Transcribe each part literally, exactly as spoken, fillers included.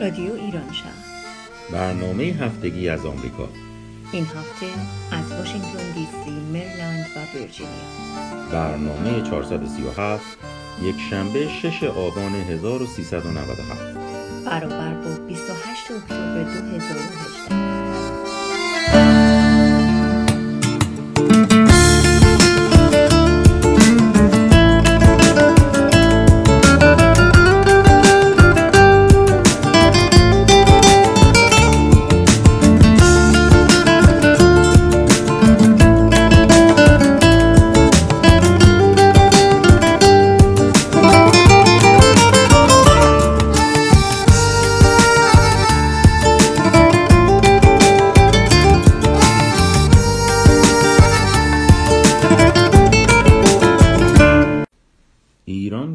رادیو ایرانشا، برنامه هفتگی از آمریکا. این هفته از واشنگتن دی سی، مریلند و ویرجینیا. برنامه چهارصد و سی و هفت، یک شنبه ششم آبان هزار و سیصد و نود و هفت، برابر با بیست و هشتم اکتبر دو هزار و هجده.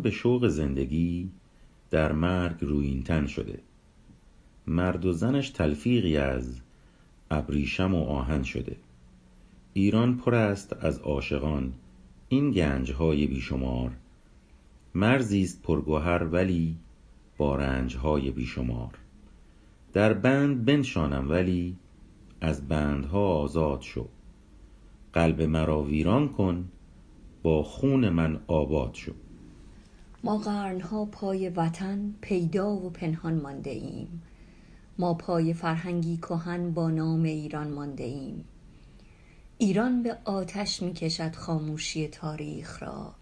به شوق زندگی در مرگ رویینتن شده. مرد و زنش تلفیقی از ابریشم و آهن شده. ایران پر است از عاشقان، این گنج‌های بیشمار. مرزی است پرگوهر ولی با رنج‌های بیشمار. در بند بنشانم ولی از بندها آزاد شو. قلب مرا ویران کن، با خون من آباد شو. ما قرنها پای وطن پیدا و پنهان مانده ایم. ما پای فرهنگی کهن با نام ایران مانده ایم. ایران به آتش می کشد خاموشی تاریخ را.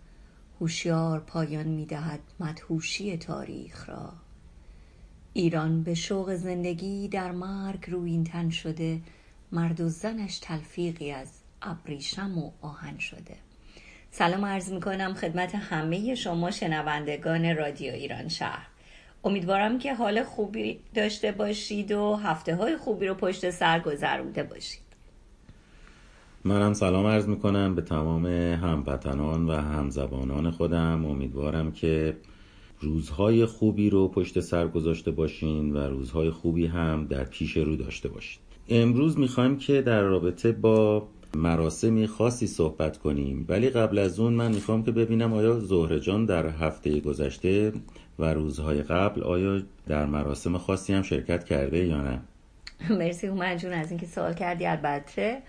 هوشیار پایان می دهد مدهوشی تاریخ را. ایران به شوق زندگی در مرگ رویینتن شده. مرد و زنش تلفیقی از ابریشم و آهن شده. سلام عرض میکنم خدمت همه شما شنوندگان رادیو ایران شهر. امیدوارم که حال خوبی داشته باشید و هفته های خوبی رو پشت سر گذرونده باشید. منم سلام عرض میکنم به تمام هموطنان و همزبانان خودم. امیدوارم که روزهای خوبی رو پشت سر گذاشته باشین و روزهای خوبی هم در پیش رو داشته باشید. امروز میخوایم که در رابطه با مراسمی خاصی صحبت کنیم، ولی قبل از اون من میخوام که ببینم آیا زهره جان در هفته گذشته و روزهای قبل آیا در مراسم خاصی هم شرکت کرده یا نه؟ مرسی هومن جون از اینکه سوال کردی. البته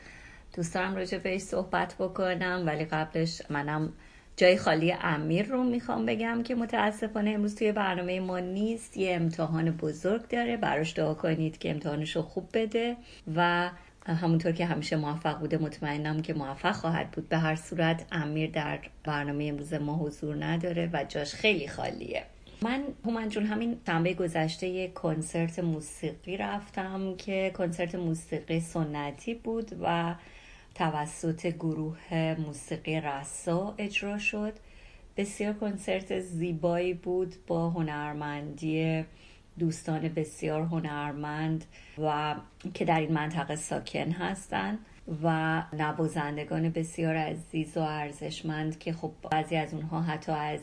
دوست دارم راجع بهش صحبت بکنم، ولی قبلش منم جای خالی امیر رو میخوام بگم که متاسفانه امروز توی برنامه ما نیست. یه امتحان بزرگ داره، براش دعا کنید که امتحانشو خوب بده و همونطور که همیشه موفق بوده مطمئنم که موفق خواهد بود. به هر صورت امیر در برنامه امروز ما حضور نداره و جاش خیلی خالیه. من هومن جون همین شنبه گذشته یک کنسرت موسیقی رفتم که کنسرت موسیقی سنتی بود و توسط گروه موسیقی رسا اجرا شد. بسیار کنسرت زیبایی بود با هنرمندی دوستان بسیار هنرمند و که در این منطقه ساکن هستند و نوازندگان بسیار عزیز و ارزشمند که خب بعضی از اونها حتی از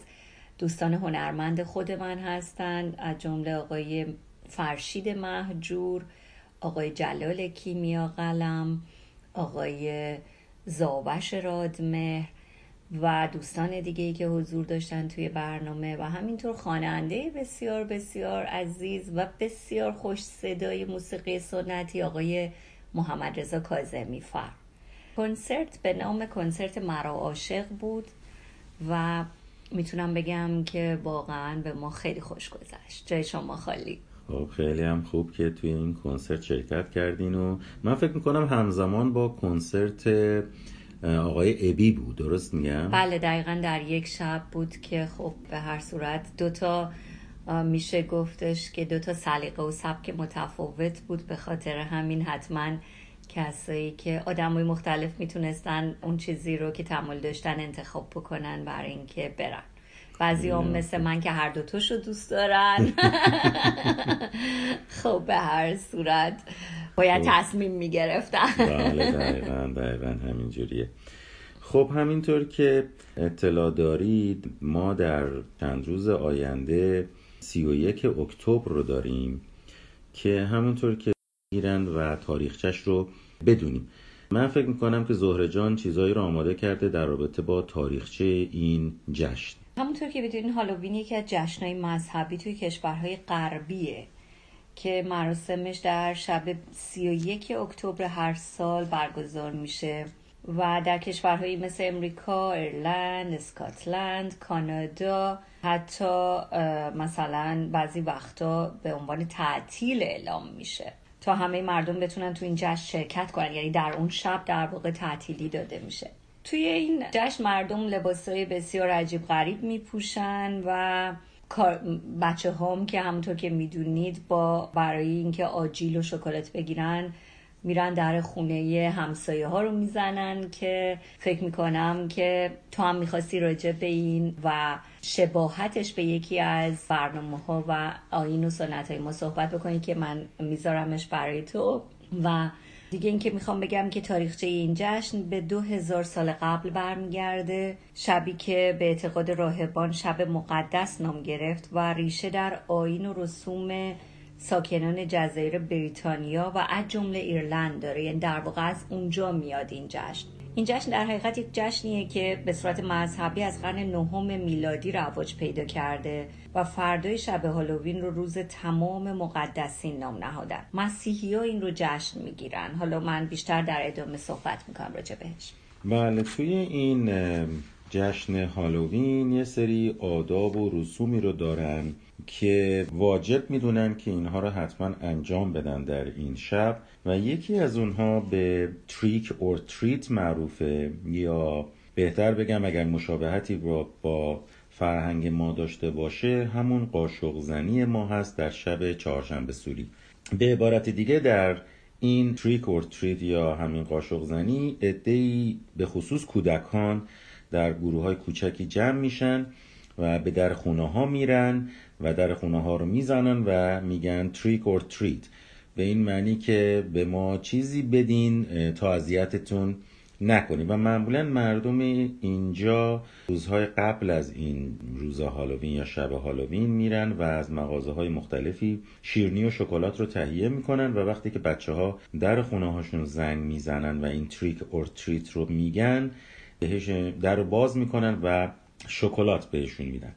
دوستان هنرمند خود من هستند، از جمله آقای فرشید مهجور، آقای جلال کیمیا قلم، آقای زاوش رادمهر و دوستان دیگه‌ای که حضور داشتن توی برنامه و همینطور خواننده بسیار بسیار عزیز و بسیار خوش صدای موسیقی سنتی آقای محمد رضا کاظمی فر. کنسرت به نام کنسرت مرا عاشق بود و میتونم بگم که واقعا به ما خیلی خوش گذشت. جای شما خالی. خب خیلی هم خوب که توی این کنسرت شرکت کردین و من فکر میکنم همزمان با کنسرت آقای ابی بود، درست میگم؟ بله دقیقا در یک شب بود که خب به هر صورت دوتا میشه گفتش که دوتا سلیقه و سبک متفاوت بود. به خاطر همین حتما کسایی که آدمای مختلف میتونستن اون چیزی رو که تمایل داشتن انتخاب بکنن برای اینکه برن. بعضی هم مثل من که هر دوتاشو دوست دارن. خب به هر صورت باید تصمیم میگرفتن. بله دقیقا دقیقا همینجوریه. خب همینطور که اطلاع دارید ما در چند روز آینده سی و یک اکتبر رو داریم که همونطور که گیرند و تاریخچش رو بدونیم. من فکر میکنم که زهره جان چیزایی رو آماده کرده در رابطه با تاریخچه این جشن. همونطور که بدونین هالووین یکی از جشن‌های مذهبی توی کشورهای غربیه که مراسمش در شب سی و یک اکتبر هر سال برگزار میشه و در کشورهایی مثل امریکا، ایرلند، اسکاتلند، کانادا حتی مثلا بعضی وقتا به عنوان تعطیل اعلام میشه تا همه مردم بتونن تو این جشن شرکت کنن، یعنی در اون شب در واقع تعطیلی داده میشه. توی این جشن مردم لباسای بسیار عجیب غریب میپوشن و بچه هم که همونطور که میدونید با برای اینکه آجیل و شکلات بگیرن میرن در خونه همسایه ها رو میزنن که فکر میکنم که تو هم میخواستی راجع به این و شباهتش به یکی از برنامه ها و آیین و سنت های ما صحبت بکنی که من میذارمش برای تو. و دیگه این که میخوام بگم که تاریخچه این جشن به دو هزار سال قبل برمیگرده، شبی که به اعتقاد راهبان شب مقدس نام گرفت و ریشه در آیین و رسوم ساکنان جزایر بریتانیا و از جمله ایرلند داره، یعنی در واقع از اونجا میاد این جشن. این جشن در حقیقت یک جشنیه که به صورت مذهبی از قرن نهم میلادی رواج پیدا کرده و فردای شب هالووین رو روز تمام مقدسین نام نهادن. مسیحی‌ها این رو جشن میگیرن. حالا من بیشتر در ادامه صحبت میکنم راجع بهش. بله، توی این جشن هالووین یه سری آداب و رسومی رو دارن که واجب میدونن که اینها رو حتما انجام بدن در این شب و یکی از اونها به تریک اور تریت معروفه، یا بهتر بگم اگر مشابهتی را با فرهنگ ما داشته باشه همون قاشق زنی ما هست در شب چهارشنبه سوری. به عبارت دیگه در این تریک اور تریت یا همین قاشق زنی عده‌ای به خصوص کودکان در گروه های کوچکی جمع میشن و به در خونه ها میرن و در خونه ها رو میزنن و میگن تریک اور تریت، به این معنی که به ما چیزی بدین تا اذیتتون نکنیم. و معمولا مردم اینجا روزهای قبل از این روز هالووین یا شب هالووین میرن و از مغازه های مختلفی شیرینی و شکلات رو تهیه میکنن و وقتی که بچه ها در خونه هاشون زنگ میزنن و این تریک اور تریت رو میگن بهش در رو باز میکنن و شکلات بهشون میدن.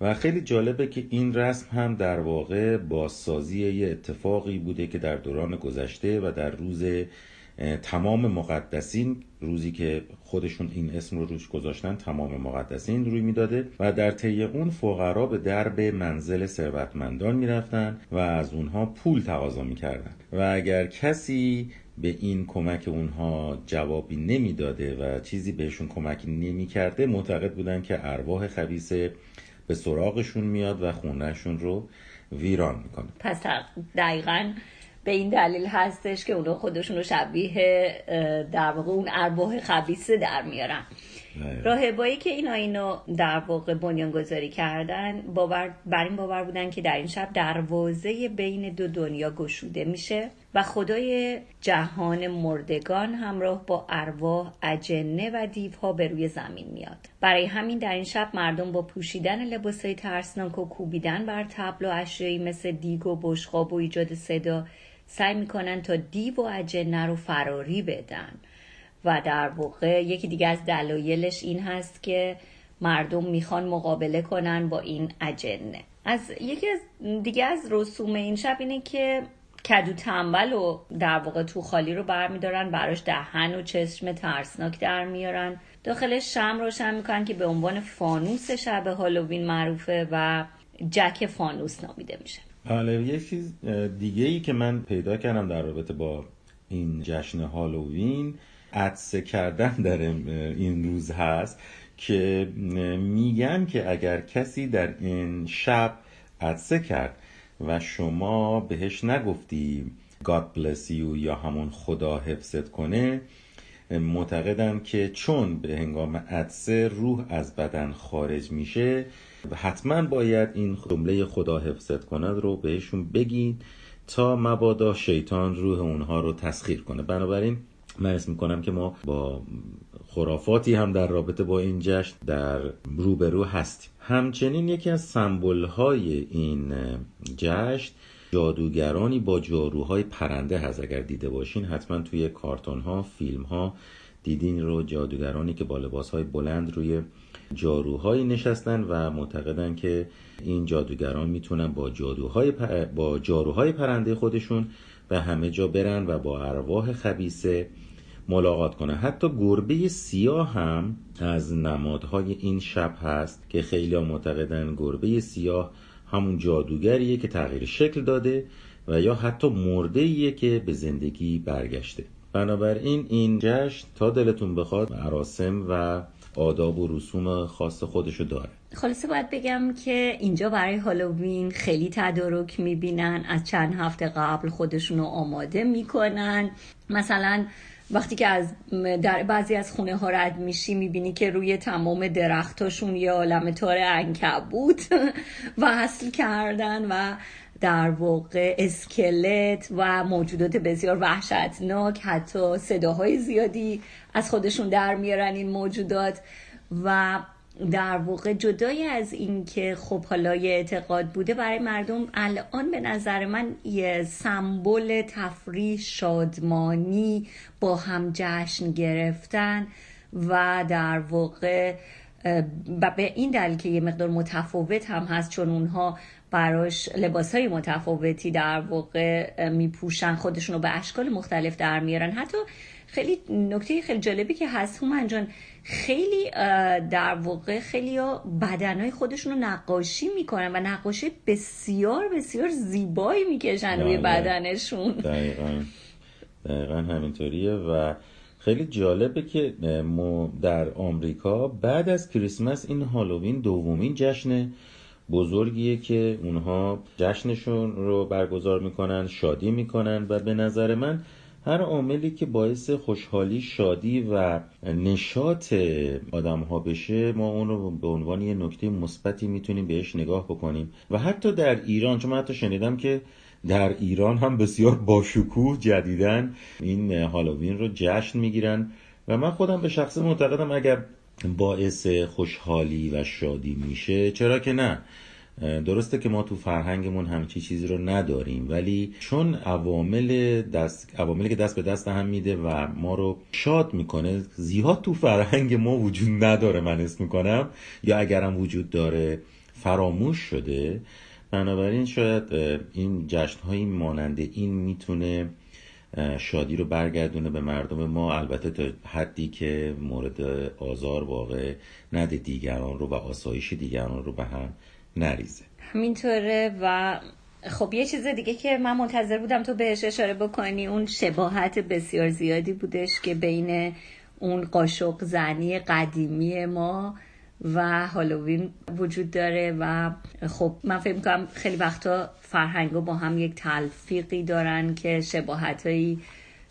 و خیلی جالبه که این رسم هم در واقع بازسازی یه اتفاقی بوده که در دوران گذشته و در روز تمام مقدسین، روزی که خودشون این اسم رو روش گذاشتن تمام مقدسین روی میداده و در طی اون فقرا به درب منزل ثروتمندان میرفتن و از اونها پول تقاضا میکردن و اگر کسی به این کمک اونها جوابی نمیداده و چیزی بهشون کمک نمیکرده معتقد بودن که ارواح خبیثه به سراغشون میاد و خونهشون رو ویران میکنه. پس دقیقاً به این دلیل هستش که اونا خودشون رو شبیه در واقع اون ارواح خبیثه در میارن. راهبایی که این آیینو در واقع بنیانگذاری کردن باور بر این باور بودن که در این شب دروازه بین دو دنیا گشوده میشه و خدای جهان مردگان همراه با ارواح اجنه و دیوها به روی زمین میاد. برای همین در این شب مردم با پوشیدن لباسای ترسناک و کوبیدن بر طبل و اشیایی مثل دیگ و بشقاب و ایجاد صدا سعی میکنن تا دیو و اجنه رو فراری بدن. و در واقع یکی دیگه از دلایلش این هست که مردم میخوان مقابله کنن با این اجنه. از یکی از دیگه از رسوم این شب اینه که کدو تنبل و در واقع تو خالی رو برمیدارن، براش دهن و چشم ترسناک در میارن، داخلش شمع روشن میکنن که به عنوان فانوس شب هالووین معروفه و جک فانوس نامیده میشه. حالا یه چیز دیگه ای که من پیدا کردم در رابطه با این جشن هالووین عطسه کردن در این روز هست که میگن که اگر کسی در این شب عطسه کرد و شما بهش نگفتی God bless you یا همون خدا حفظت کنه، معتقدم که چون به هنگام عطسه روح از بدن خارج میشه حتما باید این جمله خدا حفظت کنه رو بهشون بگین تا مبادا شیطان روح اونها رو تسخیر کنه. بنابراین من اسم میکنم که ما با خرافاتی هم در رابطه با این جشن در روبرو هستیم. همچنین یکی از سمبول‌های این جشن جادوگرانی با جاروهای پرنده هست. اگر دیده باشین حتما توی کارتون‌ها، فیلم‌ها دیدین رو، جادوگرانی که با لباس‌های بلند روی جاروهایی نشستن و معتقدن که این جادوگران میتونن با جادوهای پر... با جاروهای پرنده خودشون به همه جا برن و با ارواح خبیثه ملاقات کنه. حتی گربه سیاه هم از نمادهای این شب هست که خیلی ها معتقدن گربه سیاه همون جادوگریه که تغییر شکل داده و یا حتی مرده‌ایه که به زندگی برگشته. بنابراین این جشن تا دلتون بخواد مراسم و آداب و رسوم خاص خودشو داره. خلاصه باید بگم که اینجا برای هالووین خیلی تدارک میبینن، از چند هفته قبل خودشونو آماده میکنن. مثلا وقتی که از در بعضی از خونه ها رد میشی میبینی که روی تمام درختاشون یه عالمه تار عنکبوت وصل کردن و در واقع اسکلت و موجودات بسیار وحشتناک، حتی صداهای زیادی از خودشون در میارن این موجودات. و در واقع جدای از این که خب حالا یه اعتقاد بوده برای مردم، الان به نظر من یه سمبل تفریح، شادمانی، با هم جشن گرفتن و در واقع و به این دلیل که یه مقدار متفاوت هم هست، چون اونها براش لباسهای متفاوتی در واقع میپوشن، خودشونو به اشکال مختلف در میارن. حتی خیلی نکته خیلی جالبی که هست هومن جان، خیلی در واقع خیلی بدنهای خودشونو نقاشی میکنن و نقاشی بسیار بسیار زیبایی میکشن روی بدنشون. دقیقاً دقیقاً همینطوریه. و خیلی جالبه که ما در آمریکا بعد از کریسمس این هالووین دومین جشن بزرگیه که اونها جشنشون رو برگزار میکنن، شادی میکنن و به نظر من هر عاملی که باعث خوشحالی، شادی و نشاط آدم ها بشه ما اون رو به عنوان یه نکته مثبتی میتونیم بهش نگاه بکنیم. و حتی در ایران، چون من حتی شنیدم که در ایران هم بسیار باشکوه جدیدن این هالووین رو جشن میگیرن و من خودم به شخص معتقدم اگر باعث خوشحالی و شادی میشه چرا که نه. درسته که ما تو فرهنگمون همچی چیزی رو نداریم، ولی چون عوامل دست عواملی که دست به دست هم میده و ما رو شاد میکنه زیاد تو فرهنگ ما وجود نداره، من اسم میکنم، یا اگرم وجود داره فراموش شده. بنابراین شاید این جشن‌های مانند این میتونه شادی رو برگردونه به مردم ما، البته تا حدی که مورد آزار واقع نده دیگران رو و آسایش دیگران رو به هم نریزه. همینطوره. و خب یه چیز دیگه که من منتظر بودم تو بهش اشاره بکنی اون شباهت بسیار زیادی بودش که بین اون قاشق زنی قدیمی ما و هالووین وجود داره. و خب من فکر می‌کنم خیلی وقتا فرهنگا با هم یک تلفیقی دارن که شباهتایی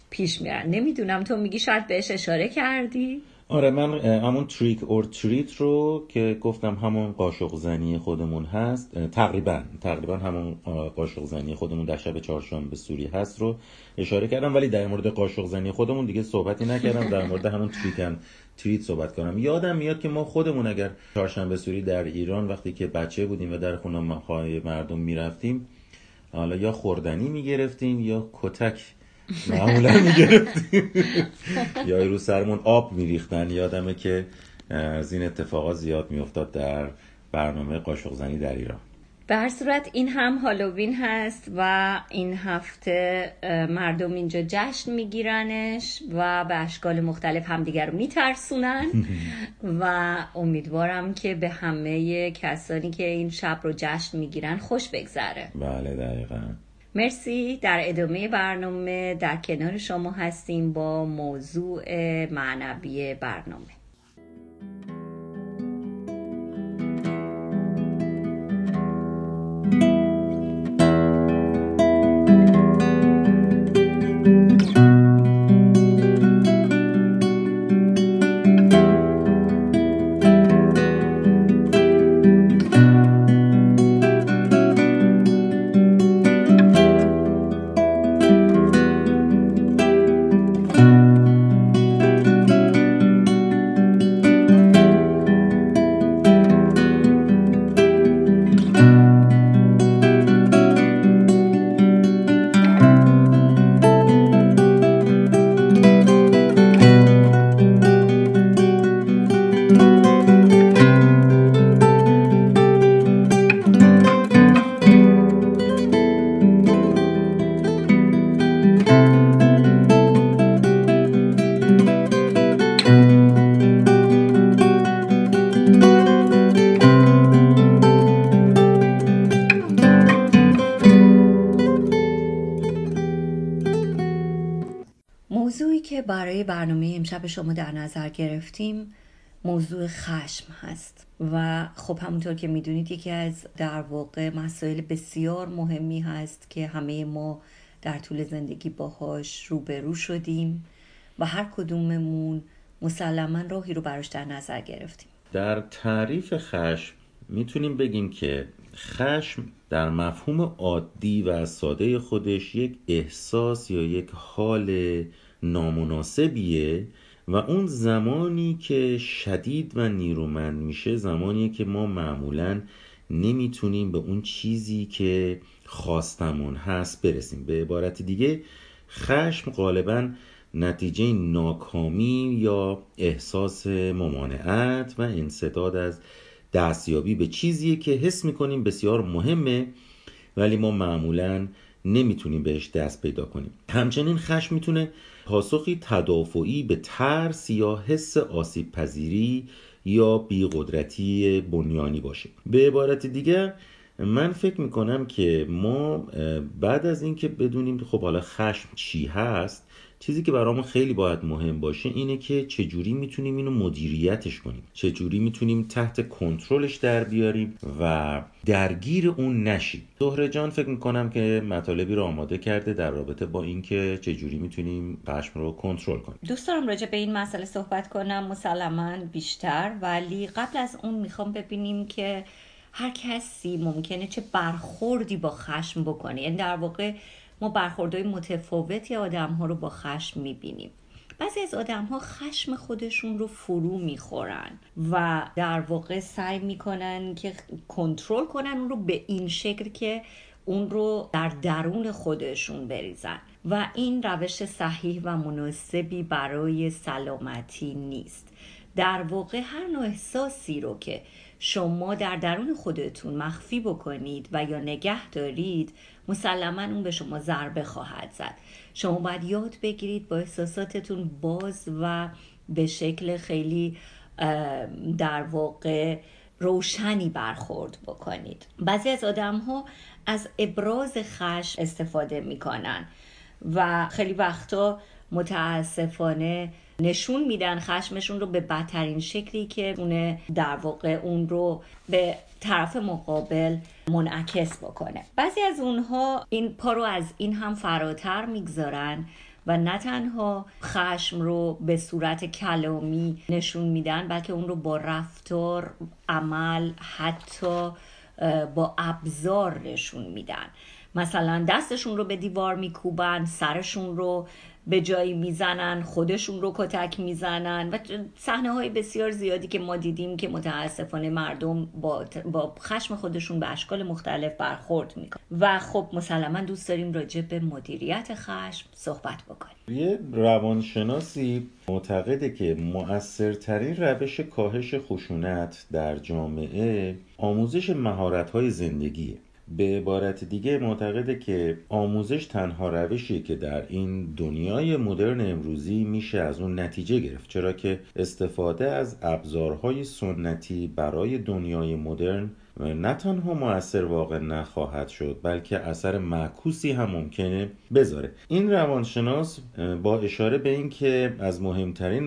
پیش میرن. نمیدونم تو میگی شاید بهش اشاره کردی؟ آره، من همون تریک اور تریت رو که گفتم همون قاشق زنی خودمون هست، تقریبا تقریبا همون قاشق زنی خودمون در شب چهارشنبه سوری هست رو اشاره کردم، ولی در مورد قاشق زنی خودمون دیگه صحبتی نکردم. در مورد همون تریکن تریت صحبت کردم. یادم میاد که ما خودمون اگر چهارشنبه سوری در ایران وقتی که بچه بودیم و در خونه‌های مردم میرفتیم، حالا یا خوردنی میگرفتیم یا کتک معمولا میگرفتیم یا رو سرمون آب میریختن. یادمه که از این اتفاقات زیاد میافتاد در برنامه قاشق زنی در ایران. به هر صورت این هم هالووین هست و این هفته مردم اینجا جشن میگیرنش و به اشکال مختلف همدیگر رو میترسونن و امیدوارم که به همه کسانی که این شب رو جشن میگیرن خوش بگذره. بله دقیقاً. مرسی. در ادامه برنامه در کنار شما هستیم با موضوع معنوی برنامه. برای برنامه امشب شما در نظر گرفتیم موضوع خشم هست و خب همونطور که میدونید یکی از در واقع مسائل بسیار مهمی هست که همه ما در طول زندگی باهاش روبرو شدیم و هر کدوممون مسلماً راهی رو براش در نظر گرفتیم. در تعریف خشم میتونیم بگیم که خشم در مفهوم عادی و ساده خودش یک احساس یا یک حال نامناسبیه و اون زمانی که شدید و نیرومند میشه زمانیه که ما معمولاً نمیتونیم به اون چیزی که خواستمون هست برسیم. به عبارت دیگه خشم غالباً نتیجه ناکامی یا احساس ممانعت و انسداد از دستیابی به چیزیه که حس میکنیم بسیار مهمه ولی ما معمولاً نمیتونیم بهش دست پیدا کنیم. همچنین خشم میتونه پاسخی تدافعی به ترس یا حس آسیب پذیری یا بیقدرتی بنیانی باشه. به عبارت دیگر من فکر میکنم که ما بعد از اینکه بدونیم خب حالا خشم چی هست، چیزی که برامون خیلی باید مهم باشه اینه که چجوری میتونیم اینو مدیریتش کنیم، چجوری میتونیم تحت کنترلش در بیاریم و درگیر اون نشیم. زهره جان فکر میکنم که مطالبی رو آماده کرده در رابطه با اینکه چجوری میتونیم خشم رو کنترل کنیم. دوست دارم راجع به این مسئله صحبت کنم مسلماً بیشتر، ولی قبل از اون میخوام ببینیم که هر کسی ممکنه چه برخوردی با خشم بکنه. یعنی در واقع ما برخوردهای متفاوتی آدم ها رو با خشم میبینیم. بعضی از آدم ها خشم خودشون رو فرو میخورن و در واقع سعی میکنن که کنترل کنن اون رو به این شکل که اون رو در درون خودشون بریزن و این روش صحیح و مناسبی برای سلامتی نیست. در واقع هر نوع احساسی رو که شما در درون خودتون مخفی بکنید و یا نگه دارید مسلماً اون به شما ضربه خواهد زد. شما باید یاد بگیرید با احساساتتون باز و به شکل خیلی در واقع روشنی برخورد بکنید. بعضی از آدم ها از ابراز خشم استفاده میکنن و خیلی وقتا متاسفانه نشون میدن خشمشون رو به بدترین شکلی که اونه در واقع اون رو به طرف مقابل منعکس بکنه. بعضی از اونها این پا رو از این هم فراتر میگذارن و نه تنها خشم رو به صورت کلامی نشون میدن بلکه اون رو با رفتار، عمل، حتی با ابزار نشون میدن. مثلا دستشون رو به دیوار میکوبن، سرشون رو به جایی میزنن، خودشون رو کتک میزنن و صحنه های بسیار زیادی که ما دیدیم که متاسفانه مردم با, با خشم خودشون به اشکال مختلف برخورد میکنن. و خب مسلماً دوست داریم راجع به مدیریت خشم صحبت بکنیم. یه روانشناسی معتقده که مؤثرترین روش کاهش خشونت در جامعه آموزش مهارت های زندگیه. به عبارت دیگه معتقده که آموزش تنها روشی که در این دنیای مدرن امروزی میشه از اون نتیجه گرفت، چرا که استفاده از ابزارهای سنتی برای دنیای مدرن نه تنها مؤثر واقع نخواهد شد بلکه اثر معکوسی هم ممکنه بذاره. این روانشناس با اشاره به این که از مهمترین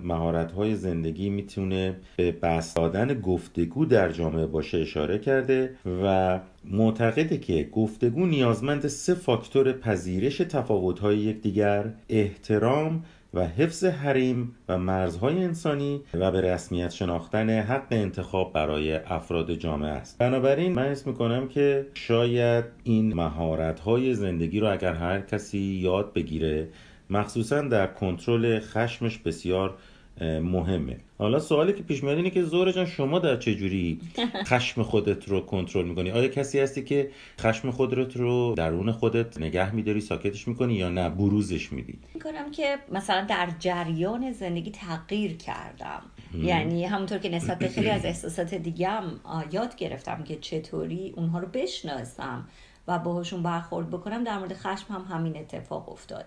مهارت‌های زندگی میتونه به بسط دادن گفتگو در جامعه باشه اشاره کرده و معتقده که گفتگو نیازمند سه فاکتور پذیرش تفاوت‌های یکدیگر، احترام و حفظ حریم و مرزهای انسانی و به رسمیت شناختن حق انتخاب برای افراد جامعه است. بنابراین من حس میکنم که شاید این مهارت‌های زندگی رو اگر هر کسی یاد بگیره مخصوصاً در کنترل خشمش بسیار مهمه. حالا سوالی که پیش میاد اینه که زهره جان شما در چه جوری خشم خودت رو کنترل میکنی؟ آیا کسی هستی که خشم خودت رو درون خودت نگه میداری، ساکتش میکنی یا نه بروزش میدی؟ میکنم که مثلا در جریان زندگی تغییر کردم. یعنی همونطور که نسبت به خیلی از احساسات دیگم یاد گرفتم که چطوری اونها رو بشناسم و باهاشون برخورد بکنم، در مورد خشم هم همین اتفاق افتاد.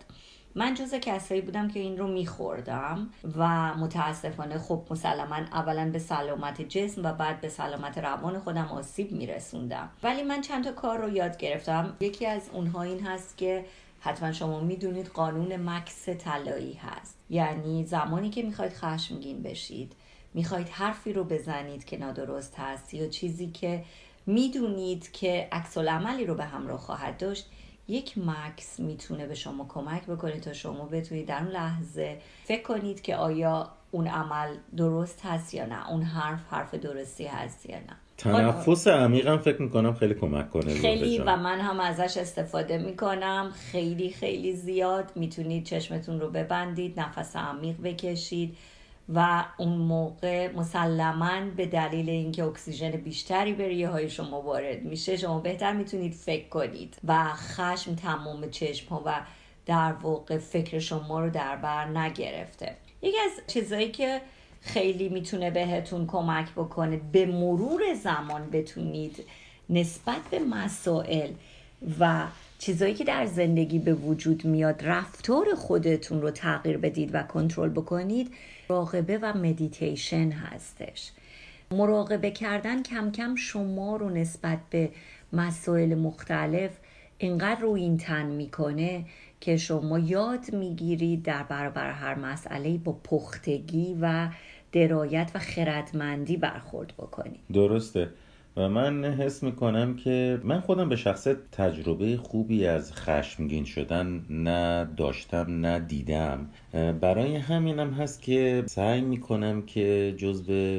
من جز کسایی بودم که این رو میخوردم و متاسفانه خب مسلماً اولا به سلامت جسم و بعد به سلامت روان خودم آسیب میرسوندم. ولی من چند تا کار رو یاد گرفتم. یکی از اونها این هست که حتما شما میدونید قانون مکث طلایی هست، یعنی زمانی که میخواید خشمگین بشید، میخواید حرفی رو بزنید که نادرست هست یا چیزی که میدونید که عکس العملی رو به همراه خواهد داشت، یک مکث میتونه به شما کمک بکنه تا شما بتونید در اون لحظه فکر کنید که آیا اون عمل درست هست یا نه، اون حرف حرف درستی هست یا نه. تنفس عمیقم فکر میکنم خیلی کمک کنه خیلی، و من هم ازش استفاده میکنم خیلی خیلی زیاد. میتونید چشمتون رو ببندید، نفس عمیق بکشید و اون موقع مسلماً به دلیل اینکه اکسیژن بیشتری به ریه های شما وارد میشه، شما بهتر میتونید فکر کنید و خشم تمام چشم ها و در واقع فکر شما رو در بر نگرفته. یکی از چیزایی که خیلی میتونه بهتون کمک بکنه، به مرور زمان بتونید نسبت به مسائل و چیزایی که در زندگی به وجود میاد رفتار خودتون رو تغییر بدید و کنترل بکنید، مراقبه و مدیتیشن هستش. مراقبه کردن کم کم شما رو نسبت به مسائل مختلف اینقدر رو این تن میکنه که شما یاد میگیرید در برابر هر مسئله‌ای با پختگی و درایت و خردمندی برخورد بکنید. درسته. و من حس میکنم که من خودم به شخص تجربه خوبی از خشمگین شدن نداشتم، ندیدم. برای همینم هست که سعی میکنم که جزو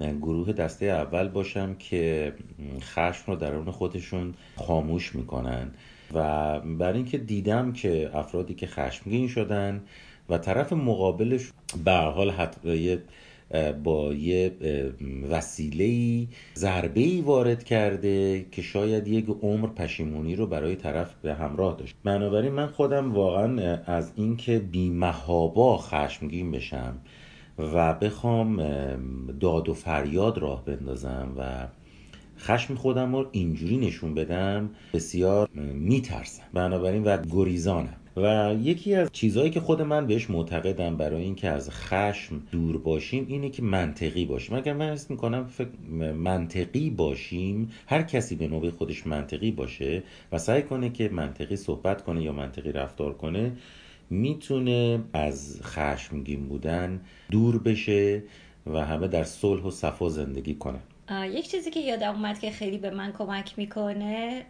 گروه دسته اول باشم که خشم رو درون خودشون خاموش میکنن، و برای اینکه دیدم که افرادی که خشمگین شدن و طرف مقابلش به هر حال حتی با یه وسیله‌ای ضربه‌ای وارد کرده که شاید یک عمر پشیمونی رو برای طرف به همراه داشت. بنابراین من خودم واقعا از اینکه بی‌محابا خشمگین بشم و بخوام داد و فریاد راه بندازم و خشم خودم رو اینجوری نشون بدم بسیار میترسم، بنابراین و گریزانم. و یکی از چیزهایی که خود من بهش معتقدم برای اینکه از خشم دور باشیم اینه که منطقی باشیم. اگر من حس میکنم فکر منطقی باشیم، هر کسی به نوبه خودش منطقی باشه و سعی کنه که منطقی صحبت کنه یا منطقی رفتار کنه، میتونه از خشمگین بودن دور بشه و همه در صلح و صفا زندگی کنه. یک چیزی که یادم اومد که خیلی به من کمک میکنه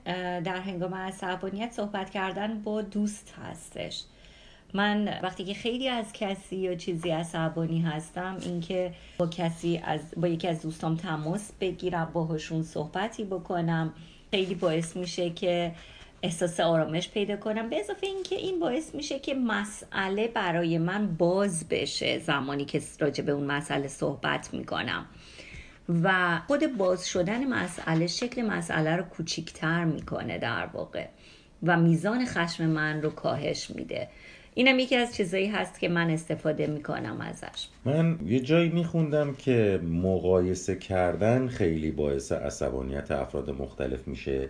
در هنگام عصبانیت، صحبت کردن با دوست هستش. من وقتی که خیلی از کسی یا چیزی عصبانی هستم، اینکه با کسی از با یکی از دوستام تماس بگیرم، باهاشون صحبتی بکنم، خیلی باعث میشه که احساس آرامش پیدا کنم. به اضافه اینکه این باعث میشه که مسئله برای من باز بشه زمانی که راجع به اون مسئله صحبت میکنم، و خود باز شدن مسئله شکل مسئله رو کوچیک‌تر میکنه در واقع و میزان خشم من رو کاهش میده. اینم یکی از چیزایی هست که من استفاده میکنم ازش. من یه جایی میخوندم که مقایسه کردن خیلی باعث عصبانیت افراد مختلف میشه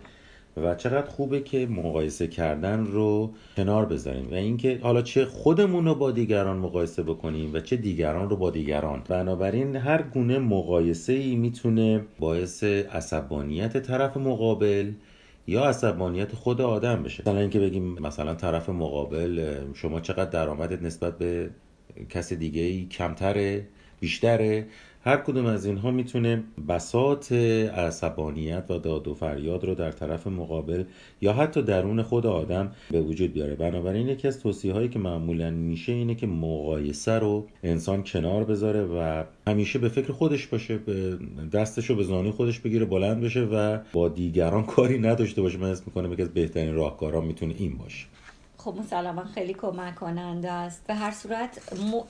و چقدر خوبه که مقایسه کردن رو کنار بذاریم و اینکه حالا چه خودمون رو با دیگران مقایسه بکنیم و چه دیگران رو با دیگران. بنابراین هر گونه مقایسه‌ای میتونه باعث عصبانیت طرف مقابل یا عصبانیت خود آدم بشه. مثلا اینکه بگیم مثلا طرف مقابل شما چقدر درآمدت نسبت به کسی دیگه‌ای کمتره، بیشتره. هر کدوم از اینها میتونه بساط عصبانیت و داد و فریاد رو در طرف مقابل یا حتی درون خود آدم به وجود بیاره. بنابراین یکی از توصیه‌هایی که معمولاً میشه اینه که مقایسه رو انسان کنار بذاره و همیشه به فکر خودش باشه، دستشو به زانوی خودش بگیره، بلند بشه و با دیگران کاری نداشته باشه. من حس می‌کنم یکی از بهترین راهکارها میتونه این باشه. خب مسلماً خیلی کمک کننده است. به هر صورت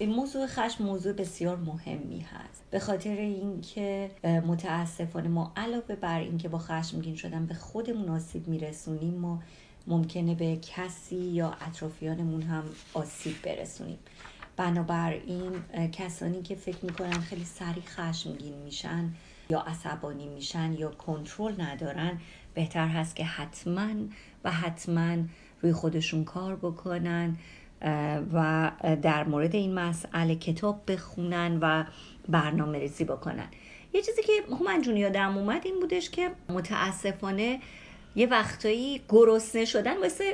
موضوع خشم موضوع بسیار مهمی هست، به خاطر اینکه متاسفانه ما علاوه بر اینکه با خشمگین شدن به خودمون آسیب میرسونیم، ما ممکنه به کسی یا اطرافیانمون هم آسیب برسونیم. بنابراین کسانی که فکر میکنن خیلی سریع خشمگین میشن یا عصبانی میشن یا کنترل ندارن، بهتر هست که حتماً و حتماً روی خودشون کار بکنن و در مورد این مسئله کتاب بخونن و برنامه ریزی بکنن. یه چیزی که من جون یادم اومد این بودش که متاسفانه یه وقتایی گرسنه شدن واسه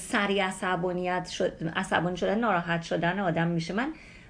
سریع عصبانیت شد، عصبانی شدن، ناراحت شدن آدم میشه. من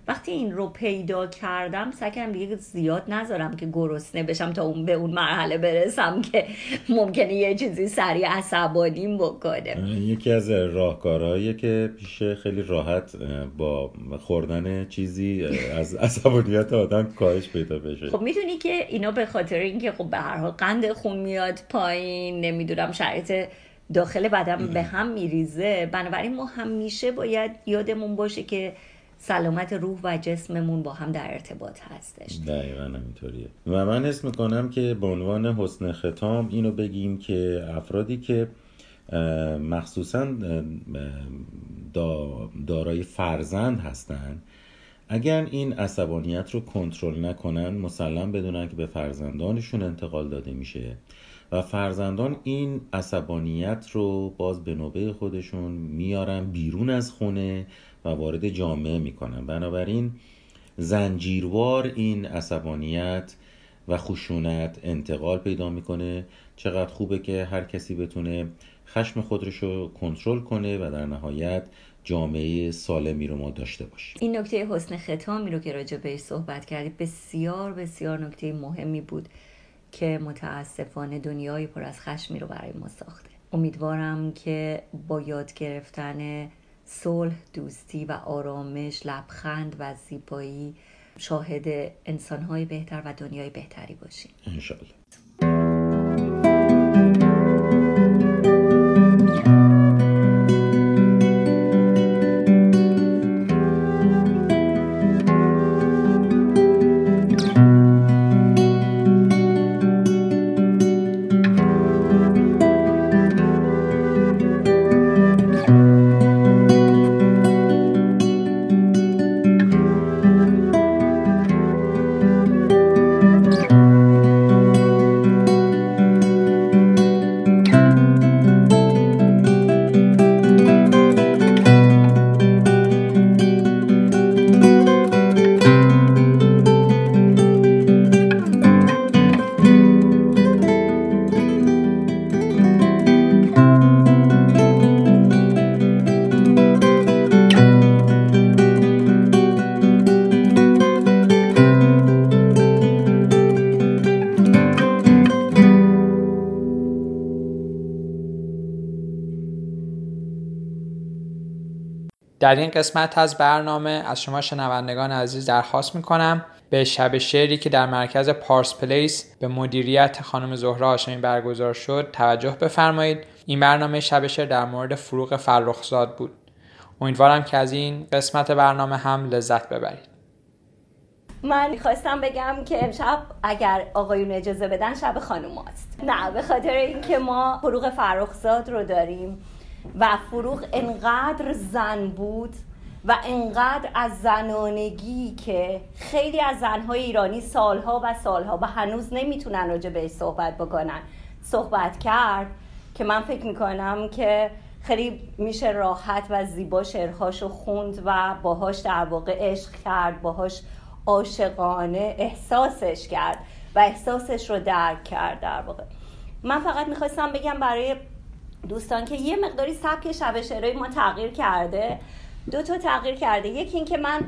وقتی این رو پیدا کردم سعی کردم دیگه زیاد نذارم که گرسنه بشم تا اون به اون مرحله برسم که ممکنه یه چیزی سریع عصبانیم بکنه. یکی از راهکارهاییه که پیشه خیلی راحت با خوردن چیزی از عصبانیت آدم کاهش پیدا بشه. خب میدونی که اینا به خاطر اینکه خب به هر حال قند خون میاد پایین، نمیدونم شرایط داخل بدن به هم میریزه، بنابراین ما همیشه باید یادمون باشه که سلامت روح و جسممون با هم در ارتباط هستش. دقیقاً همینطوریه. و من حس میکنم که به عنوان حسن ختام اینو بگیم که افرادی که مخصوصاً دارای فرزند هستن، اگر این عصبانیت رو کنترل نکنن، مسلم بدونن که به فرزندانشون انتقال داده میشه و فرزندان این عصبانیت رو باز به نوبه خودشون میارن بیرون از خونه و وارد جامعه میکنن. بنابراین زنجیروار این عصبانیت و خشونت انتقال پیدا میکنه. چقدر خوبه که هر کسی بتونه خشم خودش رو کنترل کنه و در نهایت جامعه سالمی رو ما داشته باشیم. این نکته حسن ختامی رو که راجع بهش صحبت کردی بسیار بسیار نکته مهمی بود که متاسفانه دنیای پر از خشمی رو برای ما ساخته. امیدوارم که با یاد گرفتن صلح، دوستی و آرامش، لبخند و زیبایی شاهد انسان‌های بهتر و دنیای بهتری باشیم انشاءالله. در این قسمت از برنامه از شما شنوندگان عزیز درخواست میکنم به شب شعری که در مرکز پارس پلیس به مدیریت خانم زهره هاشمی برگزار شد توجه بفرمایید. این برنامه شب شعر در مورد فروغ فرخزاد بود. امیدوارم که از این قسمت برنامه هم لذت ببرید. من میخواستم بگم که امشب اگر آقایون اجازه بدن شب خانوم هاست. نه، به خاطر اینکه ما فروغ فرخزاد رو داریم و فروغ انقدر زن بود و انقدر از زنانگی که خیلی از زنهای ایرانی سالها و سالها و هنوز نمیتونن راجع بهش صحبت بکنن صحبت کرد که من فکر میکنم که خیلی میشه راحت و زیبا شعرهاشو خوند و باهاش در واقع عشق کرد، باهاش عاشقانه احساسش کرد و احساسش رو درک کرد. در واقع من فقط میخواستم بگم برای دوستان که یه مقداری سبک شب شعرهای ما تغییر کرده، دو تا تغییر کرده. یکی این که من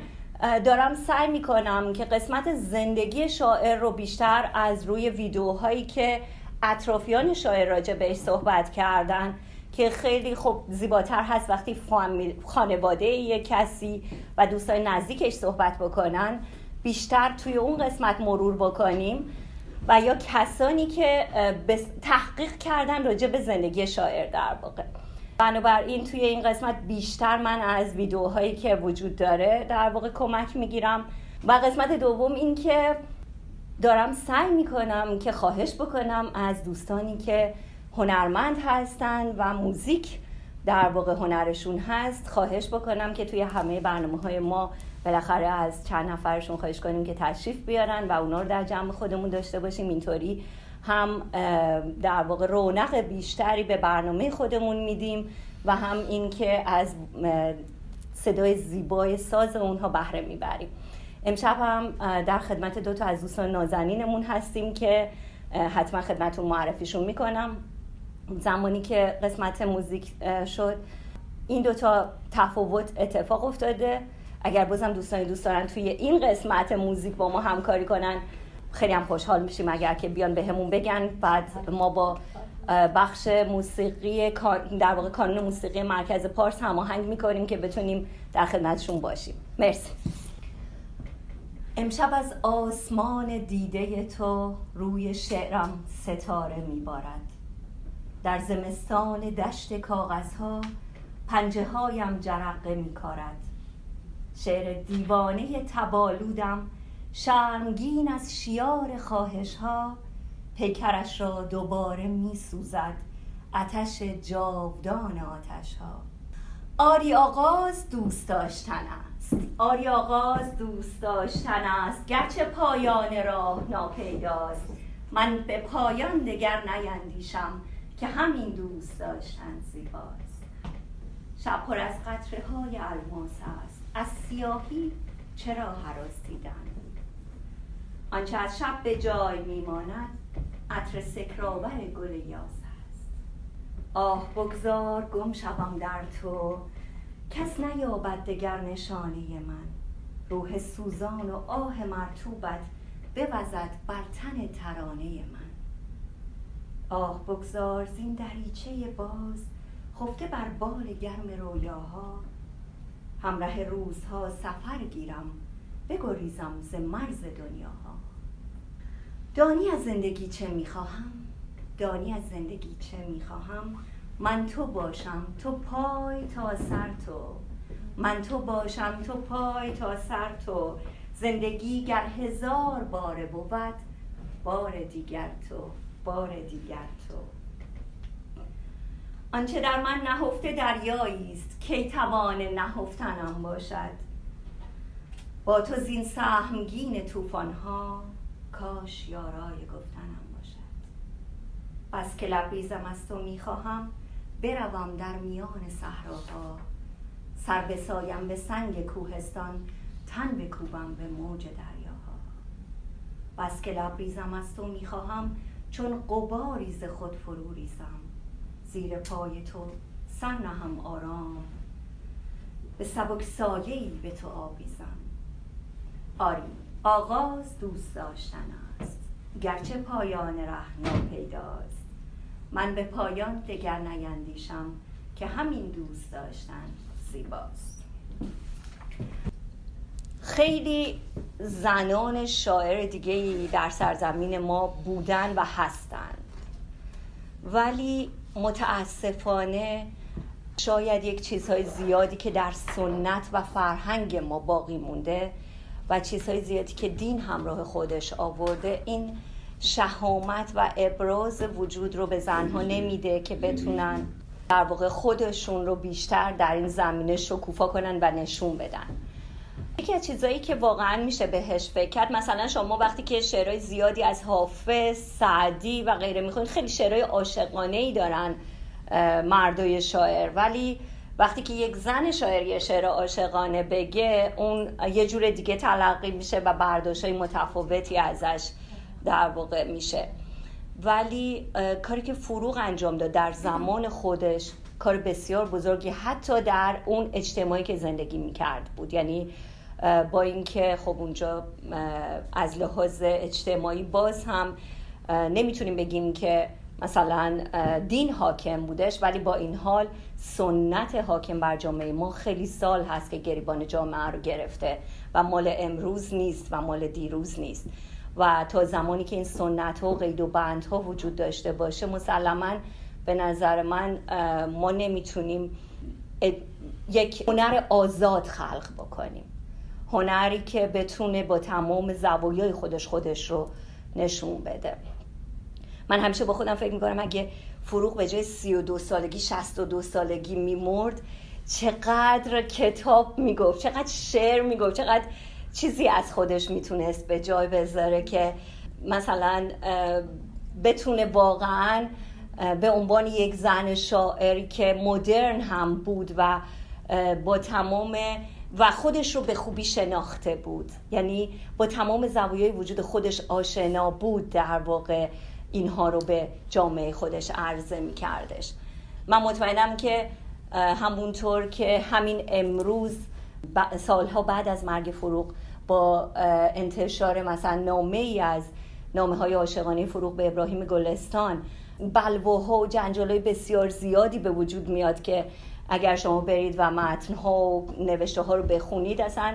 دارم سعی میکنم که قسمت زندگی شاعر رو بیشتر از روی ویدیوهایی که اطرافیان شاعر راجع بهش صحبت کردن که خیلی خب زیباتر هست وقتی فامیل، خانواده یه کسی و دوستان نزدیکش صحبت بکنن، بیشتر توی اون قسمت مرور بکنیم و یا کسانی که تحقیق کردن راجع به زندگی شاعر در واقع. بنابراین توی این قسمت بیشتر من از ویدیوهایی که وجود داره در واقع کمک میگیرم. و قسمت دوم این که دارم سعی میکنم که خواهش بکنم از دوستانی که هنرمند هستن و موزیک در واقع هنرشون هست، خواهش بکنم که توی همه برنامه‌های ما بالاخره از چند نفرشون خواهش کنیم که تشریف بیارن و اونا رو در جمع خودمون داشته باشیم. اینطوری هم در واقع رونق بیشتری به برنامه خودمون میدیم و هم این که از صدای زیبای ساز اونها بهره میبریم. امشب هم در خدمت دو تا از دوستان نازنینمون هستیم که حتما خدمتون معرفیشون میکنم. زمانی که قسمت موزیک شد این دوتا تفاوت اتفاق افتاده. اگر بازم دوستانی دوست دارن توی این قسمت موزیک با ما همکاری کنن خیلی هم خوشحال میشیم اگر که بیان به همون بگن. بعد ما با بخش موسیقی در واقع کانون موسیقی مرکز پارس هماهنگ میکنیم که بتونیم در خدمتشون باشیم. مرسی. امشب از آسمان دیده تو روی شعرم ستاره میبارد، در زمستان دشت کاغذها پنجه هایم جرقه میکارد، شعر دیوانه تبالودم شرمگین از شیار خواهش ها پیکرش را دوباره می سوزد آتش جاودان آتش ها. آری آغاز دوست داشتن است، آری آغاز دوست داشتن است، گرچه پایان راه ناپیداست، من به پایان دگر نیندیشم که همین دوست داشتن زیباست. شب پر از قطره های الماس است، از سیاهی چرا هراسیدن، آنچه از شب به جای میماند عطر سکرآور گل یاس است. آه بگذار گم شوم در تو، کس نیابد دگر نشانه من، روح سوزان و آه مرطوبت بوزد بر تن ترانه من. آه بگذار زین دریچه باز خفته بر بال گرم رویاها، همراه روزها سفر گیرم بگریزم ز مرز دنیاها. دانی از زندگی چه میخواهم، دانی از زندگی چه میخواهم، من تو باشم تو پای تا سر تو، من تو باشم تو پای تا سر تو، زندگی گر هزار بار بود بار دیگر تو، بار دیگر تو. آنچه در من نهفته دریایی است، کی توان نهفتنم باشد، با تو زین سهمگین طوفان‌ها کاش یارای گفتنم باشد. بس که لبریزم از تو میخواهم بروم در میان صحراها، سر بسایم به سنگ کوهستان تن بکوبم به موج دریاها. بس که لبریزم از تو میخواهم چون غباری ز خود فرو ریزم، زیر پای تو سر نهم آرام به سبک سایه‌ای به تو آویزم. آری آغاز دوست داشتن است، گرچه پایان ره ناپیداست، من به پایان دگر نیندیشم که همین دوست داشتن زیباست. خیلی زنان شاعر دیگه‌ای در سرزمین ما بودن و هستند، ولی متاسفانه شاید یک چیزهای زیادی که در سنت و فرهنگ ما باقی مونده و چیزهای زیادی که دین همراه خودش آورده این شهامت و ابراز وجود رو به زنها نمیده که بتونن در واقع خودشون رو بیشتر در این زمینه شکوفا کنن و نشون بدن. یکی از چیزایی که واقعا میشه بهش فکر کرد، مثلا شما وقتی که شعرهای زیادی از حافظ، سعدی و غیره میخونید، خیلی شعرهای عاشقانه‌ای دارن مردای شاعر، ولی وقتی که یک زن شاعر یه شعر عاشقانه بگه اون یه جور دیگه تلقی میشه و برداشت‌های متفاوتی ازش در واقع میشه. ولی کاری که فروغ انجام داد در زمان خودش کار بسیار بزرگی حتی در اون اجتماعی که زندگی میکرد بود، یعنی با اینکه خب اونجا از لحاظ اجتماعی باز هم نمیتونیم بگیم که مثلا دین حاکم بودش، ولی با این حال سنت حاکم بر جامعه ما خیلی سال هست که گریبان جامعه رو گرفته و مال امروز نیست و مال دیروز نیست، و تا زمانی که این سنت ها و قید و بند ها وجود داشته باشه مسلماً به نظر من ما نمیتونیم یک هنر آزاد خلق بکنیم، هنری که بتونه با تمام زوایای خودش خودش رو نشون بده. من همیشه با خودم فکر میکنم اگه فروغ به جای سی و دو سالگی شصت و دو سالگی میمرد چقدر کتاب میگفت، چقدر شعر میگفت، چقدر چیزی از خودش میتونست به جای بذاره که مثلا بتونه واقعا به عنوان یک زن شاعری که مدرن هم بود و با تمام و خودش رو به خوبی شناخته بود، یعنی با تمام زوایای وجود خودش آشنا بود، در واقع اینها رو به جامعه خودش عرضه می کردش. من مطمئنم که همونطور که همین امروز سالها بعد از مرگ فروغ با انتشار مثلا نامه ای از نامه های عاشقانه فروغ به ابراهیم گلستان، بلواها و جنجالای بسیار زیادی به وجود میاد که اگر شما برید و متنها و نوشته ها رو بخونید، اصلا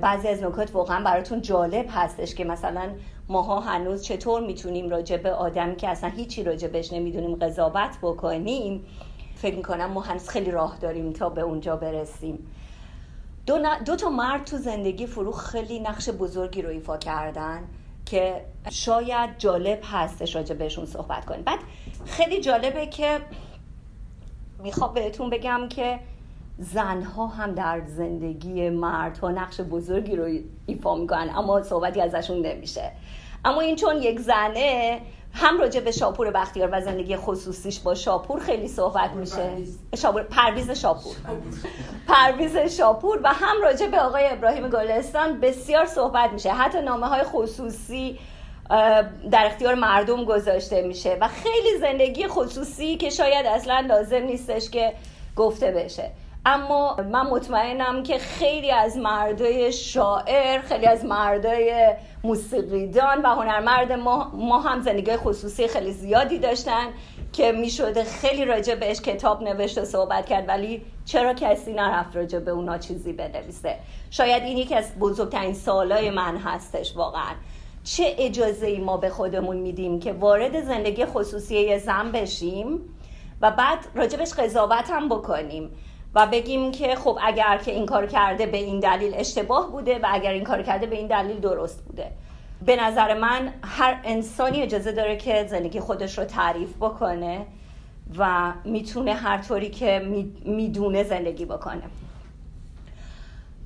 بعضی از نکات واقعا براتون جالب هستش که مثلا ماها هنوز چطور میتونیم راجع به آدمی که اصلا هیچی راجع بهش نمیدونیم قضاوت بکنیم. فکر میکنم ما هنوز خیلی راه داریم تا به اونجا برسیم. دو, ن... دو تا مرد تو زندگی فروغ خیلی نقش بزرگی رو ایفا کردن که شاید جالب هستش راجع بهشون صحبت کنیم. بعد خیلی جالبه که میخوام بهتون بگم که زنها هم در زندگی مردها نقش بزرگی رو ایفا میکنن، اما صحبتی ازشون نمیشه. اما این چون یک زنه، هم راجع به شاپور بختیار و زندگی خصوصیش با شاپور خیلی صحبت میشه، شاپور پرویز شاپور پرویز شاپور و هم راجع به آقای ابراهیم گلستان بسیار صحبت میشه. حتی نامه های خصوصی در اختیار مردم گذاشته میشه و خیلی زندگی خصوصی که شاید اصلا لازم نیستش که گفته بشه. اما من مطمئنم که خیلی از مردای شاعر، خیلی از مردای موسیقیدان و هنرمند ما, ما هم زندگی خصوصی خیلی زیادی داشتن که میشده خیلی راجع بهش کتاب نوشت و صحبت کرد، ولی چرا کسی نرفت راجع به اونا چیزی بنویسه. شاید این یکی از بزرگترین سوالای من هستش واقعا، چه اجازه‌ای ما به خودمون میدیم که وارد زندگی خصوصی یه زن بشیم و بعد راجبش قضاوت هم بکنیم و بگیم که خب اگر که این کار کرده به این دلیل اشتباه بوده و اگر این کار کرده به این دلیل درست بوده. به نظر من هر انسانی اجازه داره که زندگی خودش رو تعریف بکنه و میتونه هر طوری که میدونه زندگی بکنه.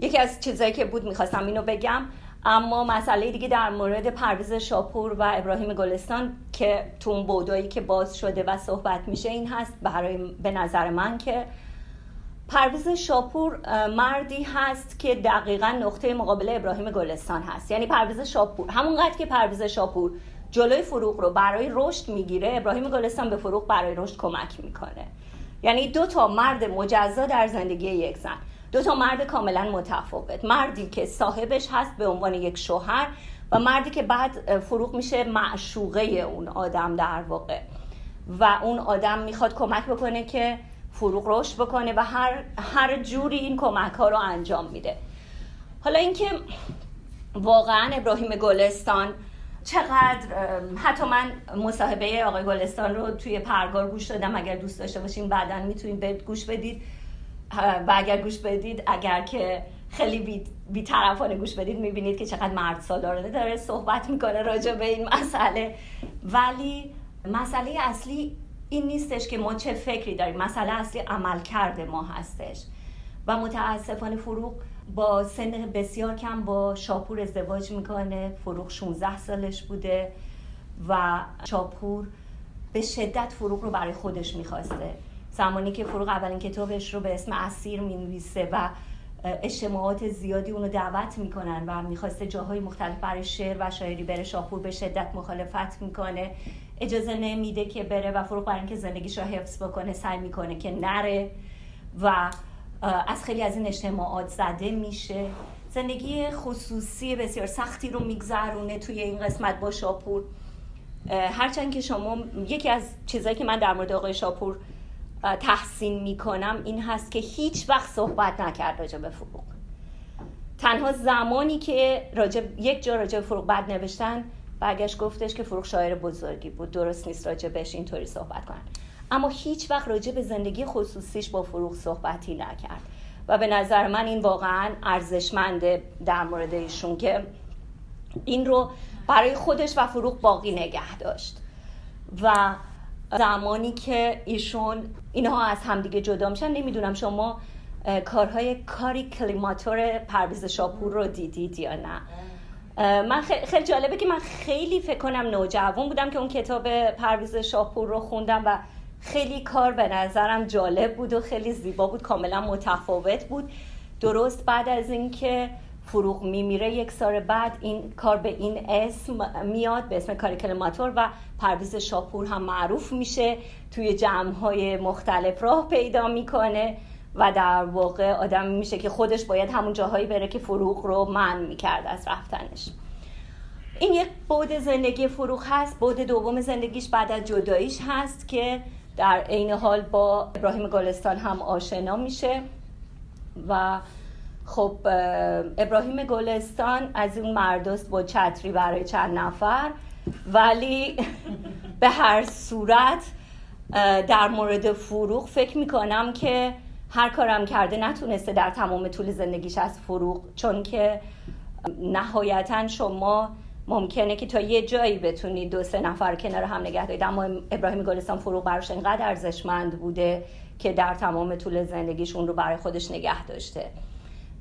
یکی از چیزایی که بود میخواستم اینو بگم. اما مسئله دیگه در مورد پرویز شاپور و ابراهیم گلستان که تو اون بودایی که باز شده و صحبت میشه این هست، برای به نظر من که پرویز شاپور مردی هست که دقیقاً نقطه مقابل ابراهیم گلستان هست. یعنی پرویز شاپور همونقدر که پرویز شاپور جلوی فروغ رو برای رشد میگیره، ابراهیم گلستان به فروغ برای رشد کمک میکنه. یعنی دو تا مرد مجزا در زندگی یک زن، دو تا مرد کاملا متفاوت، مردی که صاحبش هست به عنوان یک شوهر و مردی که بعد فروغ میشه معشوقه اون آدم در واقع و اون آدم میخواد کمک بکنه که فروغ رشد بکنه و هر هر جوری این کمک ها رو انجام میده. حالا اینکه واقعا ابراهیم گلستان چقدر، حتی من مصاحبه آقای گلستان رو توی پرگار گوش دادم، اگر دوست داشته باشین بعداً میتونید گوش بدید و اگر گوش بدید، اگر که خیلی بی بی‌طرفانه گوش بدید میبینید که چقدر مرد سالارانه داره صحبت میکنه راجع به این مسئله. ولی مسئله اصلی این نیستش که ما چه فکری داریم، مسئله اصلی عملکرد ما هستش و متاسفانه فروغ با سن بسیار کم با شاپور ازدواج میکنه. فروغ شانزده سالش بوده و شاپور به شدت فروغ رو برای خودش میخواسته. زمانی که فروغ اولین کتابش رو به اسم اسیر می‌نویسه و اجتماعات زیادی اونو دعوت میکنن و میخواسته جاهای مختلف برای شعر و شاعری بره، شاپور به شدت مخالفت میکنه، اجازه نمیده که بره و فروغ برای اینکه زندگیش رو حفظ بکنه سعی میکنه که نره و از خیلی از این اجتماعات زده میشه. زندگی خصوصی بسیار سختی رو میگذرونه توی این قسمت با شاپور. هرچند که شما یکی از چیزایی که من در مورد آقای شاپور تحسین میکنم این هست که هیچ وقت صحبت نکرد راجع به فروغ. تنها زمانی که راجع یک جا راجع به فروغ بد نوشتن، برگشت گفتش که فروغ شاعر بزرگی بود، درست نیست راجع بهش اینطوری صحبت کنن. اما هیچ وقت راجع به زندگی خصوصیش با فروغ صحبتی نکرد و به نظر من این واقعا ارزشمنده در مورد ایشون که این رو برای خودش و فروغ باقی نگه داشت. و زمانی که ایشون اینها از همدیگه جدا میشن، نمیدونم شما کارهای کاری کلیماتور پرویز شاپور رو دیدید یا نه. من خیلی جالبه که من خیلی فکر کنم نوجوان بودم که اون کتاب پرویز شاپور رو خوندم و خیلی کار به نظرم جالب بود و خیلی زیبا بود، کاملا متفاوت بود. درست بعد از این که فروغ میمیره یک سال بعد این کار به این اسم میاد، به اسم کاریکلماتور، و پرویز شاپور هم معروف میشه، توی جمع‌های مختلف راه پیدا میکنه و در واقع آدم میشه که خودش باید همون جاهایی بره که فروغ رو منع میکرد از رفتنش. این یک بعد زندگی فروغ هست. بعد دوم زندگیش بعد از جداییش هست که در عین حال با ابراهیم گلستان هم آشنا میشه و خب ابراهیم گلستان از اون مرداست با چتری برای چند نفر، ولی به هر صورت در مورد فروغ فکر میکنم که هر کارم کرده نتونسته در تمام طول زندگیش از فروغ، چون که نهایتاً شما ممکنه که تا یه جایی بتونید دو سه نفر کنار هم نگه دارید، اما ابراهیم گلستان فروغ براش اینقدر ارزشمند بوده که در تمام طول زندگیش اون رو برای خودش نگه داشته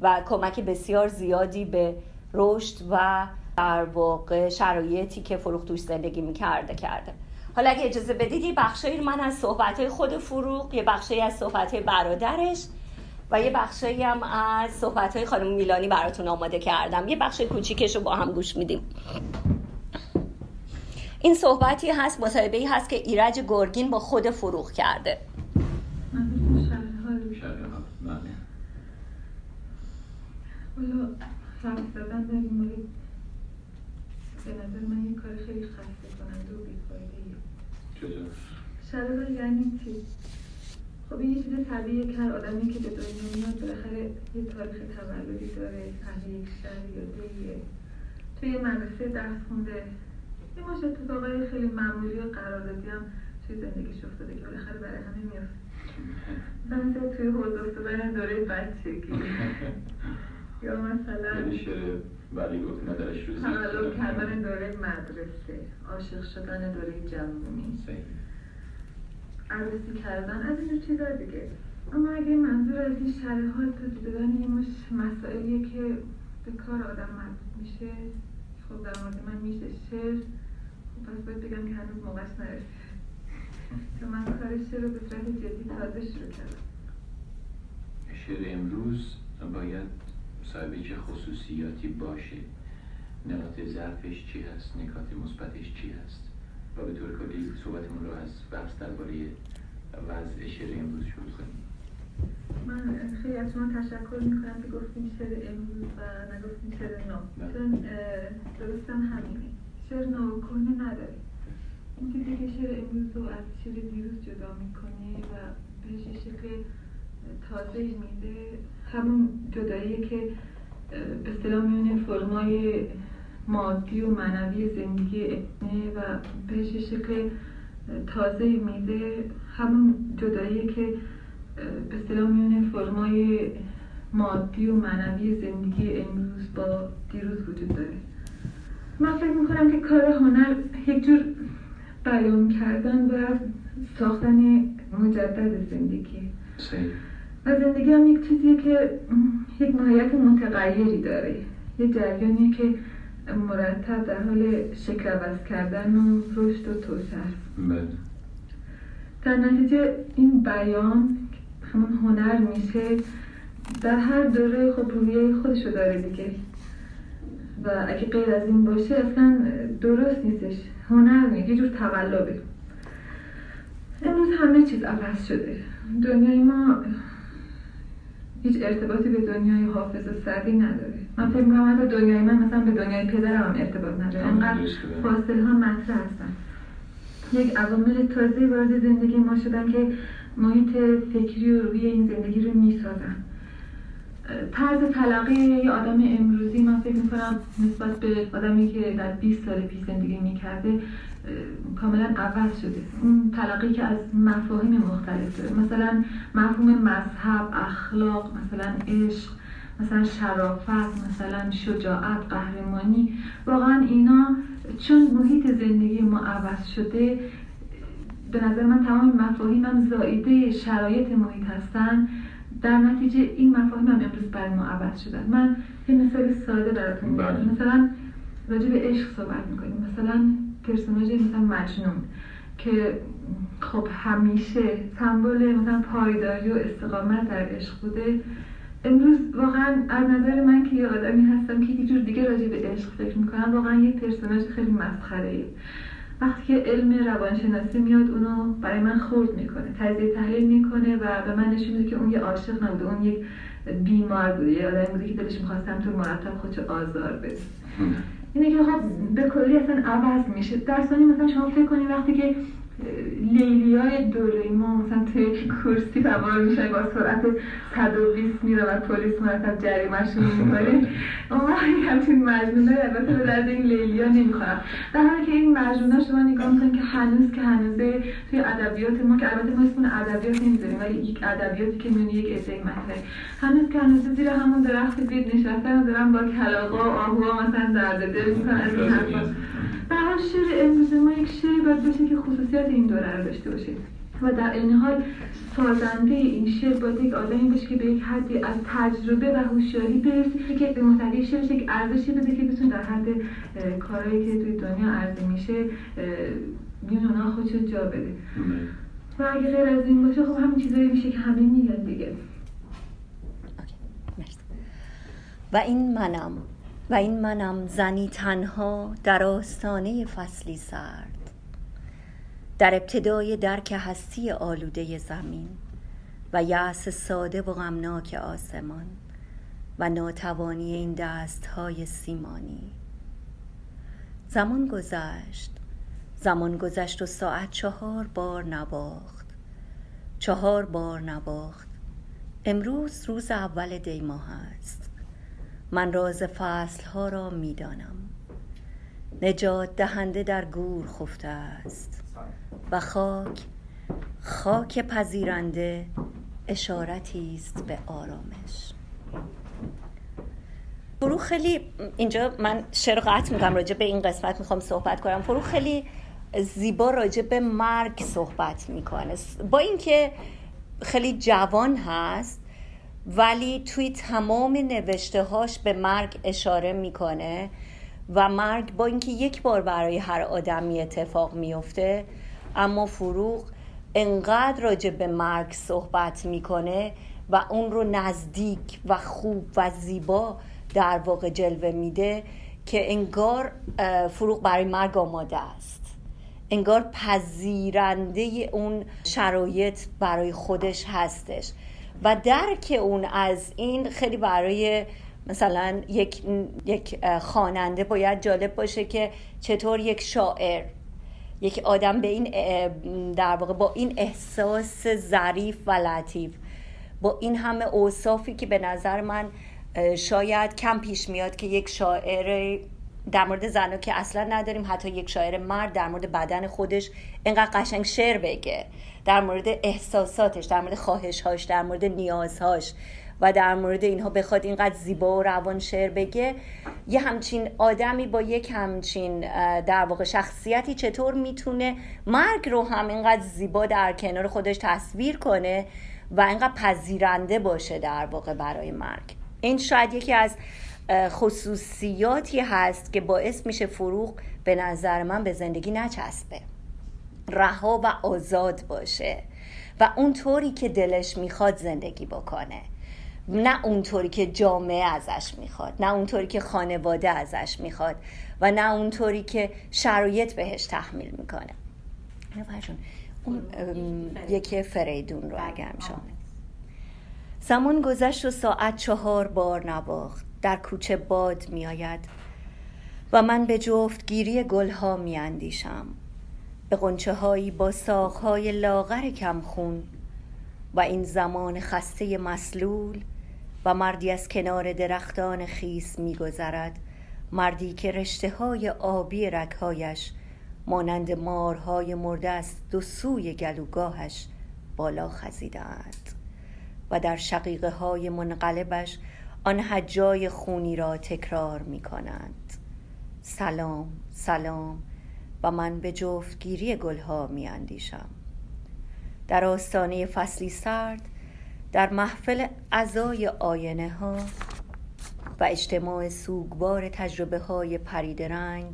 و کمک بسیار زیادی به رشد و در واقع شرایطی که فروغ توش زندگی میکرده کرده. حالا اگه اجازه بدیدی بخشایی من از صحبت‌های خود فروغ، یه بخشایی از صحبت‌های برادرش و یه بخشایی هم از صحبت‌های خانم میلانی براتون آماده کردم. یه بخش کوچیکش رو با هم گوش میدیم. این صحبتی هست، مصاحبه‌ای هست که ایرج گورگین با خود فروغ کرده. حالا حرف زدن در این مورد به نظر من یک کار خیلی خسته کننده و بی‌فایده‌ایه. چطور؟ شرایط یعنی چی؟ خب این یه چیز طبیعیه که هر آدمی که به دنیا میاد بالاخره یه تاریخ تولدی داره، اهل یک شهر یا دیه، توی مدرسه درس خونده، یه ماش اتفاقای خیلی معمولی و قراردادی هم توی زندگیش افتاده که بالاخره برای همه میافته. مثلا توی حوض افتادن دوره بچگی یا مثلا یعنی شعر ولی گفت ندارش روزی تولد کردن دوره مدرسه، عاشق شدن دوره جوانی، عروسی کردن، از اینجور چیزا دیگه. اما اگه منظور از این شرایط تا دادن یه مش مسائلیه که به کار آدم مربوط میشه، خب در مورد من میشه شعر، خب پس باید بگم که هنوز موقعش نرسیده، چون من کار شعر رو به صورت جدی تازه شروع کردم. شعر امروز باید صاحبه چه خصوصیاتی باشه، نکات ضعفش چی هست، نکات مثبتش چی هست، و به طور کلی صحبتمون رو از بحث درباره وضع شعر امروز شروع کنیم. من خیلی از شما تشکر میکنم که گفتیم شعر امروز و نگفتیم شعر نو، چون درستاً همینه، شعر نو کنه نداره. این چیزی که شعر امروز رو از شعر دیروز جدا میکنه و بهش شکل تازه میده، همون جداییه که به اصطلاح میونه فرمای مادی و معنوی زندگی ابنه و بهش شکل تازه میده، همون جداییه که به اصطلاح میونه فرمای مادی و معنوی زندگی امروز با دیروز وجود داره. من فکر میکنم که کار هنر یک جور بیان کردن و ساختن مجدد زندگی و زندگی هم یک چیزیه که یک ماهیت متغیری داره، یک جریانیه که مرتب در حال شکل عوض کردن و رشد و توسعه است. در نتیجه این بیان همون هنر میشه، در هر دوره خب رویه خودش رو داره دیگه و اگه غیر از این باشه اصلا درست نیستش. هنر یه جور تقلبه. امروز همه چیز عوض شده، دنیای ما هیچ ارتباطی به دنیای حافظ و سعدی نداره. من فکر می‌کنم حتی دنیای من مثلا به دنیای پدرم ارتباط نداره، انقدر فاصله ها مطرح هستن. یک عوامل تازه وارد زندگی ما شدن که محیط فکری و روی این زندگی رو میسازن. طرز تلقی یه آدم امروزی من فکر می‌کنم نسبت به آدمی که در بیست سال پیش زندگی می‌کرده کاملا عوض شده. اون تلقی که از مفاهیم مختلف داره، مثلا مفهوم مذهب، اخلاق، مثلا عشق، مثلا شرافت، مثلا شجاعت، قهرمانی، واقعا اینا چون محیط زندگی ما عوض شده به نظر من تمام مفاهیم هم زائده شرایط محیط هستن، در نتیجه این مفاهیم هم امروز برای ما عوض شدن. من یه مثال ساده براتون میگم، مثلا راجع به عشق صحبت میکنیم، مثلا پرسوناژ مثلا مجنون که خب همیشه سمبل مثلا پایداری و استقامت در عشق بوده، امروز واقعا از نظر من که یه آدمی هستم که یه جور دیگه راجع به عشق فکر میکنم، واقعا یه پرسوناژ خیلی مسخره‌ای. وقتی که علم روانشناسی میاد اونو برای من خرد میکنه، تجزیه تحلیل میکنه و به من نشون میده که اون یه عاشق نبوده، اون یک بیمار بوده، یه آدمی بوده که دلش میخواستم تو مرتب خودشو آزار بده. اینه که خب به کلی اصلا عوض میشه. در ثانی مثلا شما فکر کنید وقتی که لیلیای دوره ما مثلا تو یک کرسی سوار میشه با سرعت صد و بیست میره و پلیس مرتب جریمه‌شون می‌کنه، اما همین مجنون‌ها البته به درد این لیلیا نمی‌خورن. در حالی که این مجنون‌ها شما نگاه می‌کنید که هنوز که هنوزه توی ادبیات ما، که البته ما اسمون ادبیات نمی‌ذاریم ولی یک ادبیاتی که میونه یک ادعای مطلب، هنوز که هنوز زیر همون درخت بید نشستن دارن با کلاغا و آهوها مثلا درد دل می‌کنن. از این حرفا برای شعر امروز ما یک شعری باید باشه که خصوصیت این دوره رو داشته باشه و در این حال سازنده این شعر باید یک آدمی باشه که به یک حدی از تجربه و هوشیاری برسه که به محتوی شعرش یک ارزشی بده که بتونه در حد کارهایی که توی دنیا عرضه میشه بیان اونها خودش رو جا بده. و اگه غیر از این باشه خب همین چیزایی میشه که همه میگن دیگه. و این منم و این منم زنی تنها در آستانه فصلی سرد، در ابتدای درک هستی آلوده زمین و یأس ساده و غمناک آسمان و ناتوانی این دست‌های سیمانی. زمان گذشت، زمان گذشت و ساعت چهار بار نباخت، چهار بار نباخت. امروز روز اول دی ماه است. من راز فصل‌ها را می‌دانم. نجات دهنده در گور خفته است و خاک خاک پذیرنده اشارتی است به آرامش. فروغ خیلی اینجا من شعر قطع می‌کنم، راجع به این قسمت می‌خوام صحبت کنم. فروغ خیلی زیبا راجع به مرگ صحبت می‌کنه، با اینکه خیلی جوان هست ولی توی تمام نوشته‌هاش به مرگ اشاره میکنه و مرگ با اینکه یک بار برای هر آدمی اتفاق میفته، اما فروغ انقدر راجع به مرگ صحبت میکنه و اون رو نزدیک و خوب و زیبا در واقع جلوه میده که انگار فروغ برای مرگ آماده است، انگار پذیرنده اون شرایط برای خودش هستش و درک اون از این خیلی برای مثلا یک یک خواننده باید جالب باشه که چطور یک شاعر، یک آدم به این در واقع با این احساس ظریف و لطیف، با این همه اوصافی که به نظر من شاید کم پیش میاد که یک شاعر در مورد زنا که اصلا نداریم، حتی یک شاعر مرد در مورد بدن خودش اینقدر قشنگ شعر بگه، در مورد احساساتش، در مورد خواهش‌هاش، در مورد نیازهاش و در مورد اینها بخواد اینقدر زیبا و روان شعر بگه. یه همچین آدمی با یک همچین در واقع شخصیتی چطور میتونه مرگ رو هم اینقدر زیبا در کنار خودش تصویر کنه و اینقدر پذیرنده باشه در واقع برای مرگ. این شاید یکی از خصوصیاتی هست که باعث میشه فروغ به نظر من به زندگی نچسبه، رها و آزاد باشه و اونطوری که دلش میخواد زندگی بکنه، نه اونطوری که جامعه ازش میخواد، نه اونطوری که خانواده ازش میخواد و نه اونطوری که شرایط بهش تحمیل میکنه. اون یکی فریدون رو اگرم شامل. زمان گذشت و ساعت چهار بار نباخت، در کوچه باد می آید و من به جفتگیری گلها می اندیشم، به غنچه هایی با ساقهای لاغر کمخون و این زمان خسته مسلول و مردی از کنار درختان خیس می گذرد، مردی که رشته های آبی رگهایش مانند مارهای مرده از دو سوی گلوگاهش بالا خزیده است و در شقیقه های منقلبش آن هجای خونی را تکرار می کنند. سلام، سلام. و من به جفتگیری گلها می اندیشم. در آستانه فصلی سرد، در محفل عزای آینه ها و اجتماع سوگوار تجربه های پرید رنگ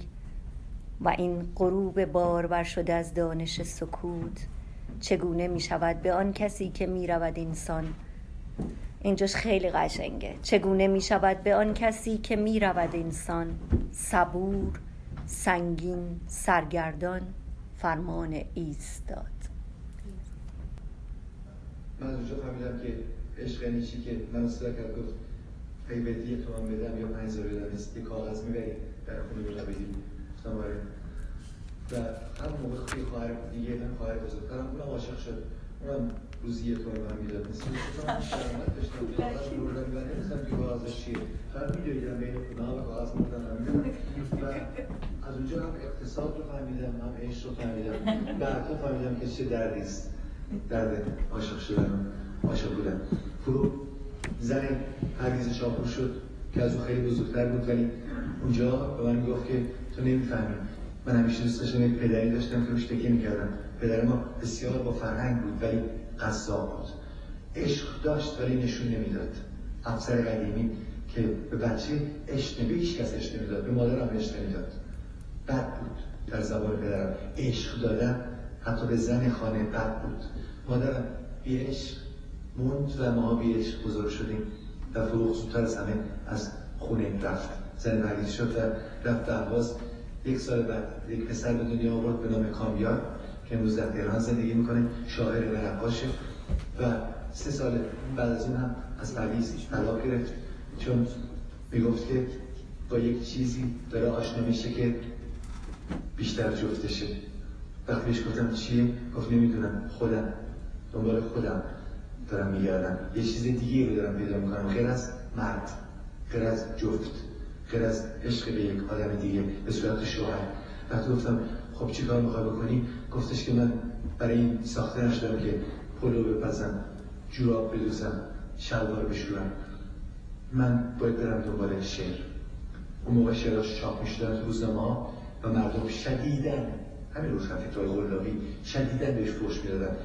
و این غروب بارور شده از دانش سکوت، چگونه می شود به آن کسی که می رود انسان اینجاش خیلی قشنگه. چگونه می شود به آن کسی که می رود انسان صبور، سنگین، سرگردان فرمان ایستاد. من از اونجا فهمیدم که عشق نیچی که من صدا کرد گفت قیبتی تو من بدم یا پنیزا بدم از کاغذ می بریم در خونه بلا بدیم. گفتم آره. و هم موقع خیلی خواهر دیگه من خواهر بزرگترم اونم عاشق شد. اونم روزیه تو من میداد مثل اونم شرمت داشتم که کاغذ بردم و نمیستم که کاغذش چیه. فقط میدویدم بین خونه ها و کاغذ بردم و از اونجا هم اقتصاد رو فهمیدم، هم عشق رو فهمیدم. بعدا فهمیدم که چه دردیست، درد عاشق شدم، عاشق بودم. فروغ زن پرویز شاپور شد که از اون خیلی بزرگتر بود ولی اونجا به من میگفت که تو نمیفهمی. من همیشه دوست داشتم یک پدری داشتم که روش تکیه میکردم. پدر ما بسیار با فرهنگ بود ولی قصاب بود. عشق داشت ولی نشون نمیداد. افسر قدیمی که به بچه عشق نمیداد، هیچ کس عشق نمیداد، به مادرم عشق نمیداد. بد بود در زبان پدرم. عشق دادن حتی به زن خانه بد بود. مادرم بی عشق موند و ما بی عشق بزرگ شدیم و فروغ زودتر از همه از خونه رفت. زن مریض شد و رفت اهواز. یک سال بعد یک پسر به دنیا آورد به نام کام یار که امروز در تهران زندگی میکنه، شاعر و رقاصه و سه سال بعد از اون هم از پرویز طلاق گرفت چون میگفت که با یک چیزی داره آشنا میشه که بیشتر جفتشه. وقتی بهش گفتم چیه؟ گفت نمیدونم، خودم دنبال خودم دارم میگردم، یه چیز دیگه رو دارم پیدا میکنم غیر از مرد، غیر از جفت، غیر از عشق به یک آدم دیگه به صورت شوهر. وقتی گفتم خب چی کار میخوای بکنی؟ گفتش که من برای این ساخته نشدم که پلو بپزم، جوراب بدوزم، شلوار بشورم. من باید برم دنبال شعر. اون موقع شعراش چاپ میشدن تو روزنامه‌ها و مردم شدیدن، همین روز فکرای غلابی شدیدن بهش فحش میدادن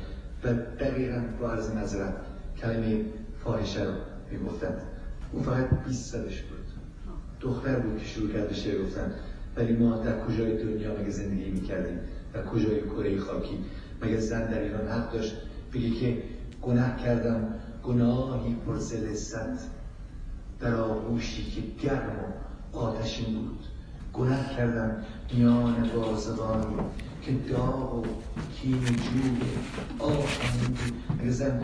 و دقیقاً با عرض نظرم کلمه فاحشه رو میگفتن. اون فقط بیست سالش بود، دختر بود که شروع کرد به شعر گفتن. ولی ما در کجای دنیا مگه زندگی میکردیم؟ در کجای کره خاکی؟ مگه زن در ایران حق داشت بگه که گناه کردم گناهی پر ز لذت در آغوشی که گرم و آتشین بود؟ گناه کردم میان بازوانی که داغ و کین جوی آهنی بود؟ مگه زن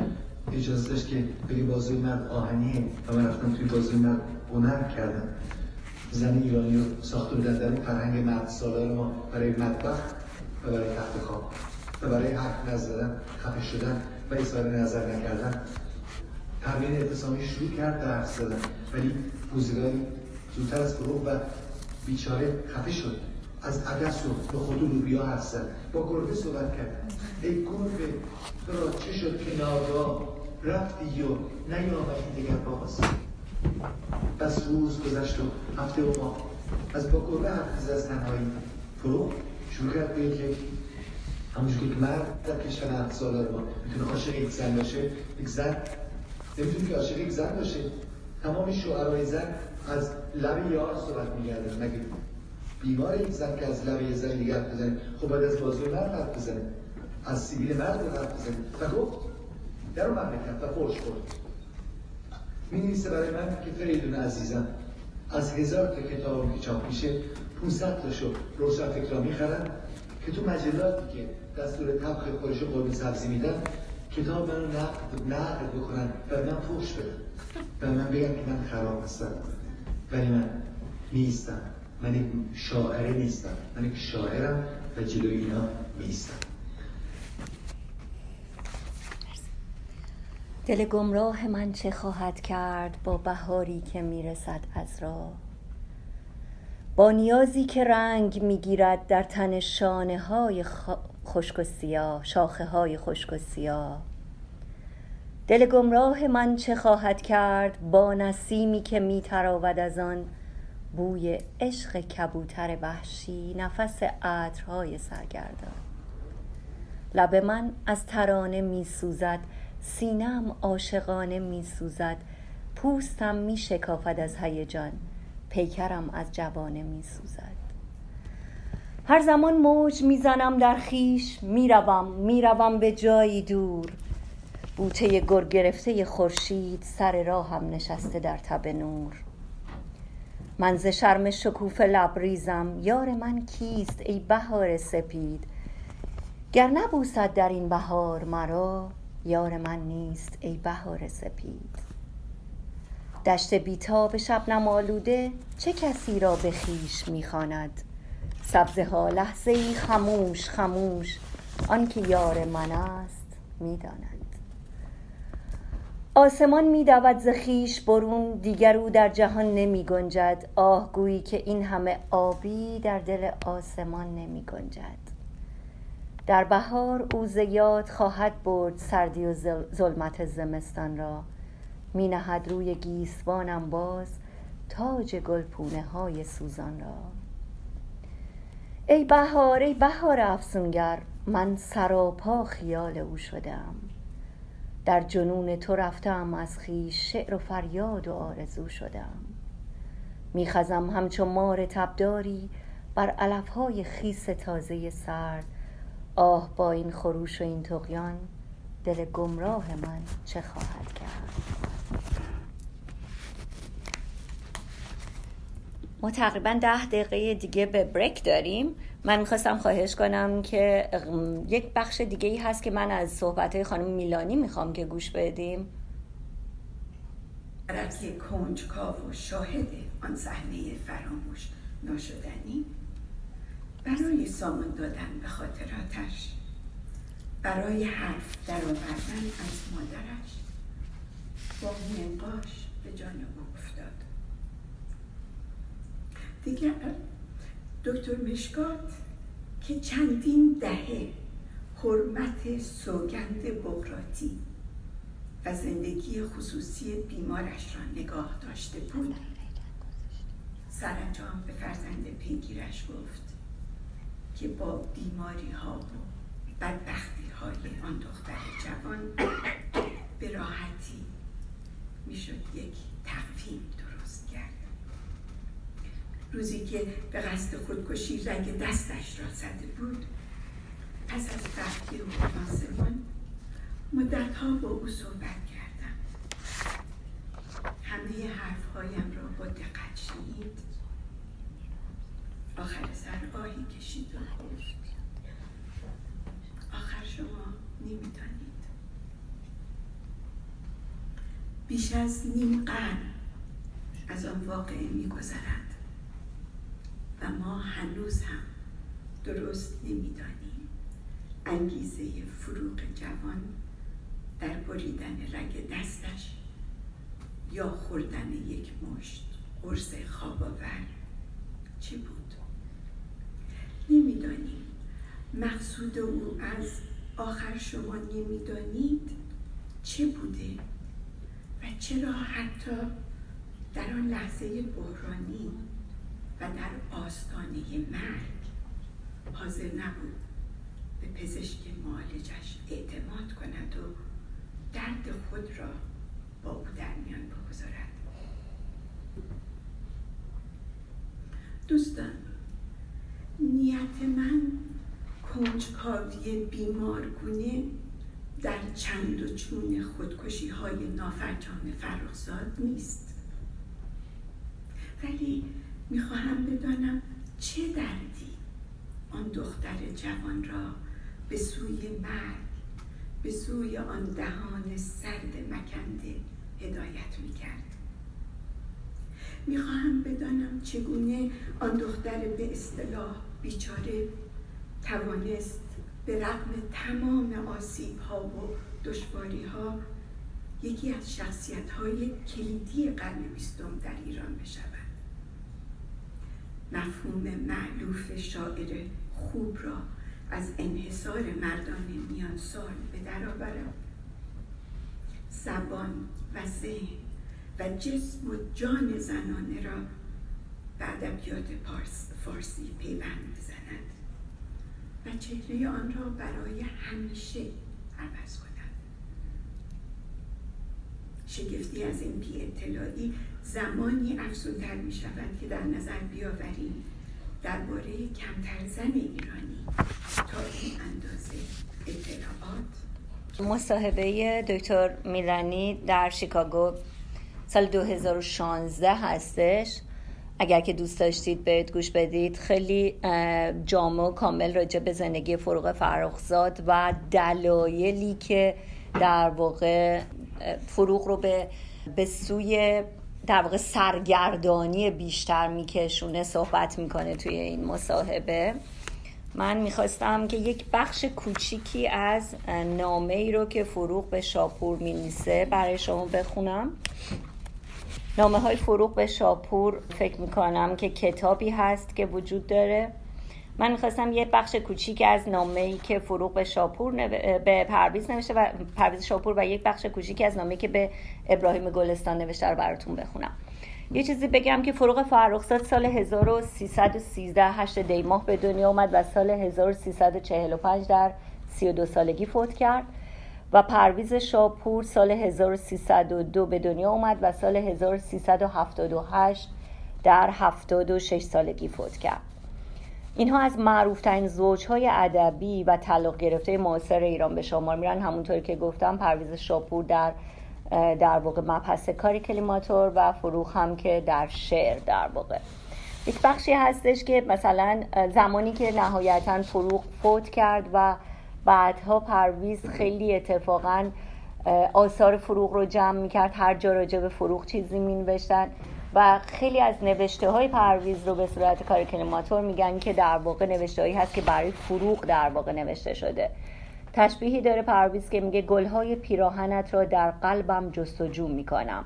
اجازه داشت که بگه بازوی مرد آهنیه و من رفتم توی بازوی مرد گناه کردم؟ زن ایرانی رو ساخته بودن در اون فرهنگ مرد سالار ما برای مطبخ و برای تخت خواب و برای حرف نزدن، خفه شدن و اظهار نظر نکردن. پروین اعتصامی شروع کرد به حرف زدن ولی بوزگاری زودتر از فروغ و بیچاره خفه شد. از عدس و به خود و لوبیا حرف زد، با گربه صحبت کرد. ای گربه تو را چه شد که ناگاه رفتی و نیامدی دیگر باز؟ بس روز گذشت و هفته و ماه از با گربه حرف از تنهایی. فروغ شروع کرد به اینکه همونجور که یک مرد در کشور هفت سالار ما میتونه عاشق یک زن باشه، یک زن نمیتونه که عاشق یک زن باشه. تمام شعرهای زن از لب یار صحبت میگردن، مگه بیمار یک زن که از لب یه زن دیگه حرف بزنه؟ خب باید از بازوی مرد حرف بزنه، از سیبیل مرد حرف بزنه. و گفت در اون مملکت و فحش خورد. می‌نویسه برای من که فریدون عزیزم، از هزار تا کتابم که چاپ میشه پانصد تاشو روشنفکرا میخرن که تو مجلاتی که دستور طبخ خورش و قرمه سبزی میدن کتاب منو نقد نقد بکنن و من فحش بدن و من بگم که من خراب هستم. ولی من نیستم، من یک شاعره نیستم، من یک شاعرم و جلوی اینا میستم. دل گمراه من چه خواهد کرد با بهاری که میرسد از راه؟ با نیازی که رنگ میگیرد در تن شانه های خشک و سیاه، شاخه های خشک و سیاه. دل گمراه من چه خواهد کرد با نسیمی که میتراود از آن بوی عشق کبوتر وحشی، نفس عطرهای سرگردان. لب من از ترانه میسوزد، سینم عاشقانه می سوزد، پوستم می شکافد از هیجان، پیکرم از جوانه می سوزد. هر زمان موج می زنم در خیش، می روم می روم به جایی دور. بوته گرگ گرفته خورشید سر راهم نشسته در تب نور. من ز شرم شکوفه لبریزم، یار من کیست ای بهار سپید؟ گر نبوسد در این بهار مرا، یار من نیست ای بهار سپید. دشت بیتاب شبنم آلوده چه کسی را به خویش می‌خواند؟ سبزها لحظه‌ای خاموش خاموش، آن که یار من است می‌داند. آسمان می‌دود ز خویش برون، دیگر او در جهان نمی‌گنجد. آه گویی که این همه آبی در دل آسمان نمی‌گنجد. در بهار او ز یاد خواهد برد سردی و ظلمت زمستان را. می نهد روی گیسوانم باز تاج گلپونه های سوزان را. ای بهار ای بهار افسونگر، من سراپا خیال او شدم. در جنون تو رفتم از خویش، شعر و فریاد و آرزو شدم. می خزم همچو مار تبداری بر علف های خیس تازه سرد. آه با این خروش و این طغیان، دل گمراه من چه خواهد کرد؟ ما تقریبا ده دقیقه دیگه به بریک داریم. من میخواستم خواهش کنم که یک بخش دیگه ای هست که من از صحبتهای خانم میلانی میخوام که گوش بدیم. رقص کنجکاو و شاهد آن صحنه فراموش نشدنی، برای سامان دادن به خاطراتش، برای حرف در آوردن از مادرش، با منقاش به جان او افتاد. دیگر دکتر مشکات که چندین دهه حرمت سوگند بقراطی و زندگی خصوصی بیمارش را نگاه داشته بود، سرانجام به فرزند پنگیرش گفت که با بیماری ها و بدبختی های آن دختر جوان به راحتی میشد یک تقویم درست کرد. روزی که به قصد خودکشی رنگ دستش را زده بود، پس از رفتی و آسمان مدت‌ها با او صحبت کردم. همه حرفهایم را با دقت شنید. آخر سر آهی کشید و گفت آخر شما نمی‌دانید، بیش از نیم قرن از آن واقعه می‌گذرد و ما هنوز هم درست نمی‌دانیم انگیزه فروغ جوان در بریدن رگ دستش یا خوردن یک مشت قرص خواب‌آور چی بود. نمی‌دانیم مقصود او از آخر شما نمی‌دانید چه بوده و چرا حتی در آن لحظه بحرانی و در آستانه مرگ حاضر نبود به پزشک معالجش اعتماد کند و درد خود را با او در میان بگذارد. دوستان، نیت من کنجکاوی بیمارگونه در چند و چون خودکشی های نافرجام فرخزاد نیست، ولی میخواهم بدانم چه دردی آن دختر جوان را به سوی مرگ، به سوی آن دهان سرد مکنده هدایت میکرد. میخواهم بدانم چگونه آن دختر به اصطلاح بیچاره توانست به رغم تمام آسیب ها و دشواری ها یکی از شخصیت های کلیدی قرن بیستم در ایران بشود. مفهوم مألوف شاعر خوب را از انحصار مردان میان سال به درآورد، زبان و ذهن و جسم و جان زنانه را به ادبیات پارس فارسی پیوند بزند و چهره آن را برای همیشه عوض کند. شگفتی از این بی اطلاعی زمانی افزونتر می شود که در نظر بیاوریم درباره کمتر زن ایرانی تا این اندازه اطلاعات، مصاحبه دکتر میلانی در شیکاگو سال دو هزار و شانزده هستش. اگر که دوست داشتید برید گوش بدید. خیلی جامع و کامل راجع به زندگی فروغ فرخزاد و دلایلی که در واقع فروغ رو به به سوی در واقع سرگردانی بیشتر میکشونه صحبت میکنه توی این مصاحبه. من میخواستم که یک بخش کوچیکی از نامه ای رو که فروغ به شاپور مینویسه برای شما بخونم. نامه های فروغ به شاپور فکر میکنم که کتابی هست که وجود داره. من میخواستم یه بخش کوچیک از نامه‌ای که فروغ به شاپور نو... به پرویز نوشته و پرویز شاپور و یک بخش کوچیک از نامه‌ای که به ابراهیم گلستان نوشته رو براتون بخونم. یه چیزی بگم که فروغ فرخزاد سال هزار و سیصد و سیزده هشت دی ماه به دنیا اومد و سال هزار و سیصد و چهل و پنج در سی و دو سالگی فوت کرد و پرویز شاپور سال هزار و سیصد و دو به دنیا اومد و سال هزار و سیصد و هفتاد و هشت در هفتاد و شش سالگی فوت کرد. اینها از معروف‌ترین زوج‌های ادبی و طلاق گرفته معاصر ایران به شمار میرن. همونطور که گفتم پرویز شاپور در در واقع مبحث کاری کلیماتور و فروغ هم که در شعر در واقع یک بخشی هستش که مثلا زمانی که نهایتاً فروغ فوت کرد و بعدها پرویز خیلی اتفاقاً آثار فروغ رو جمع می‌کرد، هر جا راجع به فروغ چیزی می‌نوشتن و خیلی از نوشته‌های پرویز رو به صورت کار کلیماتور میگن که در واقع نوشته‌ای هست که برای فروغ در واقع نوشته شده. تشبیهی داره پرویز که میگه گل‌های پیراهنت را در قلبم جستجو میکنم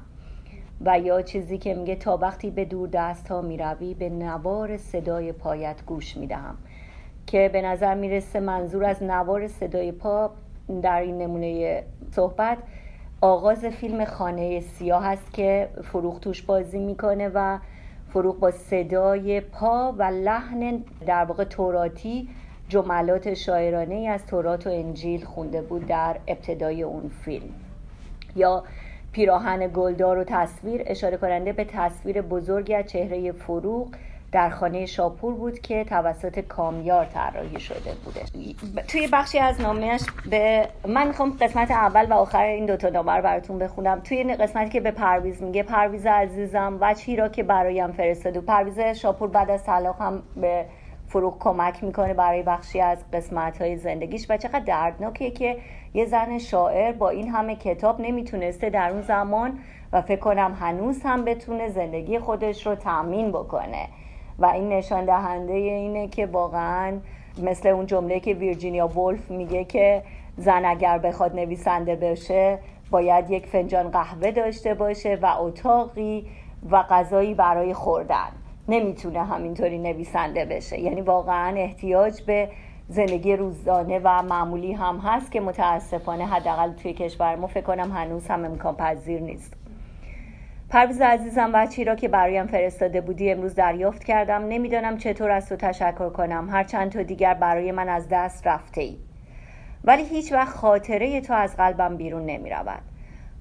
و یا چیزی که میگه تا وقتی به دور دست‌ها میروی به نوار صدای پایت گوش میدهم، که به نظر میرسه منظور از نوار صدای پا در این نمونه صحبت آغاز فیلم خانه سیاه هست که فروغ توش بازی میکنه و فروغ با صدای پا و لحن در واقع توراتی جملات شاعرانه ای از تورات و انجیل خونده بود در ابتدای اون فیلم. یا پیراهن گلدار و تصویر اشاره کننده به تصویر بزرگی از چهره فروغ در خانه شاپور بود که توسط کام یار طراحی شده بوده. توی بخشی از نامه‌اش به من میخوام قسمت اول و آخر این دو تا نامه رو براتون بخونم. توی قسمتی که به پرویز میگه پرویز عزیزم وجهی را که برایم فرستاد، و پرویز شاپور بعد از طلاق هم به فروغ کمک میکنه برای بخشی از قسمت‌های زندگیش و چقدر دردناکه که یه زن شاعر با این همه کتاب نمیتونسته در اون زمان و فکر کنم هنوز هم بتونه زندگی خودش رو تامین بکنه و این نشان دهنده اینه که واقعاً مثل اون جمله که ویرجینیا وولف میگه که زن اگر بخواد نویسنده بشه باید یک فنجان قهوه داشته باشه و اتاقی و غذایی برای خوردن، نمیتونه همینطوری نویسنده بشه. یعنی واقعاً احتیاج به زندگی روزانه و معمولی هم هست که متاسفانه حداقل توی کشور ما فکر کنم هنوز هم امکان پذیر نیست. پرویز عزیزم بچی را که برایم فرستاده بودی امروز دریافت کردم. نمیدانم چطور از تو تشکر کنم، هرچند تو دیگر برای من از دست رفته ای، ولی هیچ وقت خاطره تو از قلبم بیرون نمی رود.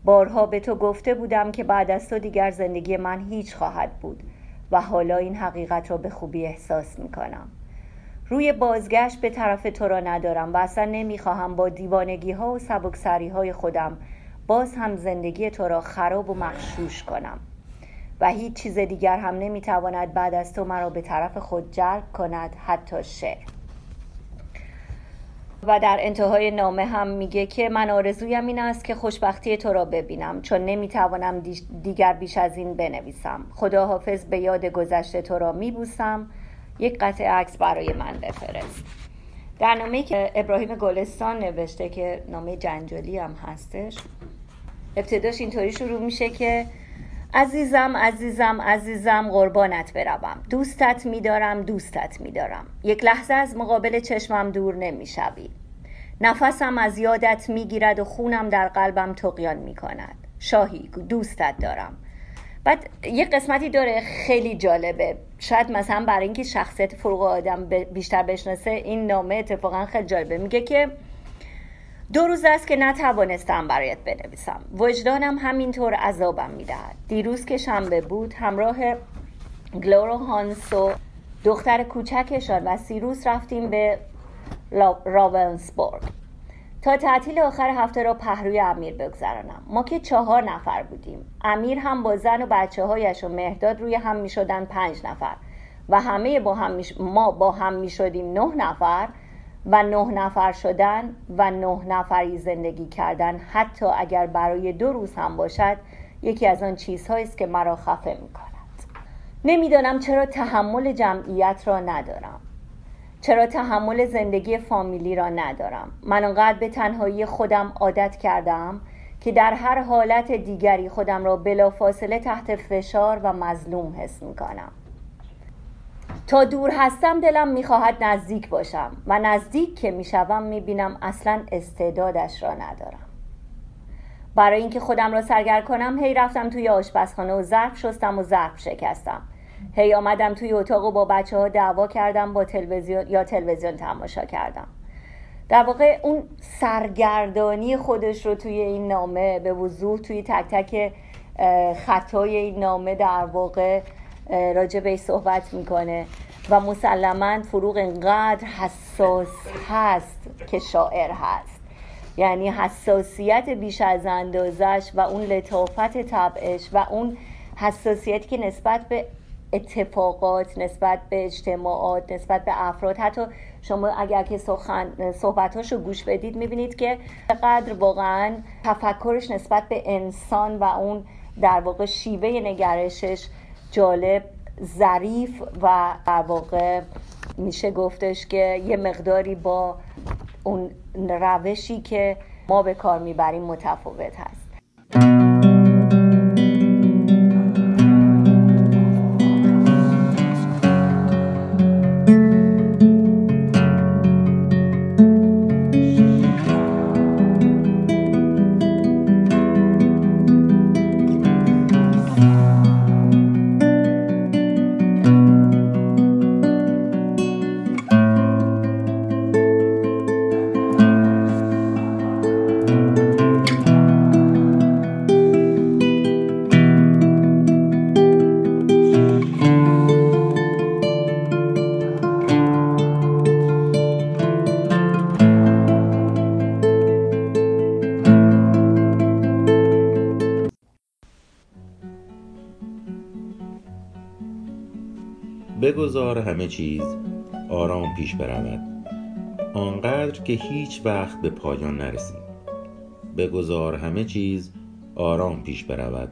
بارها به تو گفته بودم که بعد از تو دیگر زندگی من هیچ خواهد بود و حالا این حقیقت را به خوبی احساس می کنم. روی بازگشت به طرف تو را ندارم و اصلا نمی خواهم با دیوانگی ها و سبکسری های خودم باز هم زندگی تو را خراب و مغشوش کنم و هیچ چیز دیگر هم نمیتواند بعد از تو مرا به طرف خود جلب کند، حتی شعر. و در انتهای نامه هم میگه که من آرزویم این است که خوشبختی تو را ببینم، چون نمیتوانم دیگر بیش از این بنویسم. خداحافظ، به یاد گذشته تو را میبوسم. یک قطعه عکس برای من بفرست. در نامه‌ای که ابراهیم گلستان نوشته که نامه جنجالی هم هستش، ابتداش اینطوری شروع میشه که عزیزم عزیزم عزیزم قربانت بروم، دوستت میدارم دوستت میدارم، یک لحظه از مقابل چشمم دور نمیشوی، نفسم از یادت میگیرد و خونم در قلبم طغیان میکند، شاهی دوستت دارم. بعد یه قسمتی داره خیلی جالبه، شاید مثلا برای اینکه شخصیت فروغ آدم بیشتر بشناسه این نامه اتفاقا خیلی جالبه. میگه که دو روز است که نتوانستم برایت بنویسم، وجدانم همینطور عذابم میدهد. دیروز که شنبه بود همراه گلورو هانس و دختر کوچکشان و سیروس رفتیم به راونسبورگ. تا تعطیل آخر هفته را پهلوی امیر بگذرانم. ما که چهار نفر بودیم. امیر هم با زن و بچه‌هایش و مهداد روی هم می‌شدن پنج نفر و همه با هم میش... ما با هم می‌شدیم نه نفر و نه نفر شدن و نه نفری زندگی کردن حتی اگر برای دو روز هم باشد یکی از آن چیزهایی است که مرا خفه می‌کند. نمیدانم چرا تحمل جمعیت را ندارم. چرا تحمل زندگی فامیلی را ندارم. من انقدر به تنهایی خودم عادت کردم که در هر حالت دیگری خودم را بلافاصله تحت فشار و مظلوم حس می‌کنم. تا دور هستم دلم می‌خواهد نزدیک باشم و نزدیک که می‌شوم می‌بینم اصلاً استعدادش را ندارم. برای اینکه خودم را سرگرم کنم هی رفتم توی آشپزخانه و ظرف شستم و ظرف شکستم. هی آمدم توی اتاق و با بچه‌ها دعوا کردم، با تلویزیون یا تلویزیون تماشا کردم. در واقع اون سرگردانی خودش رو توی این نامه به وضوح توی تک تک خطای این نامه در واقع راجبش صحبت میکنه و مسلماً فروغ انقدر حساس هست که شاعر هست. یعنی حساسیت بیش از اندازش و اون لطافت طبعش و اون حساسیتی که نسبت به اتفاقات، نسبت به اجتماعات، نسبت به افراد، حتی شما اگر که سخن صحبتاشو گوش بدید میبینید که چقدر واقعا تفکرش نسبت به انسان و اون در واقع شیوه نگرشش جالب، ظریف و در واقع میشه گفتش که یه مقداری با اون روشی که ما به کار میبریم متفاوت هست. بگذار همه چیز آرام پیش برود آنقدر که هیچ وقت به پایان نرسید. بگذار همه چیز آرام پیش برود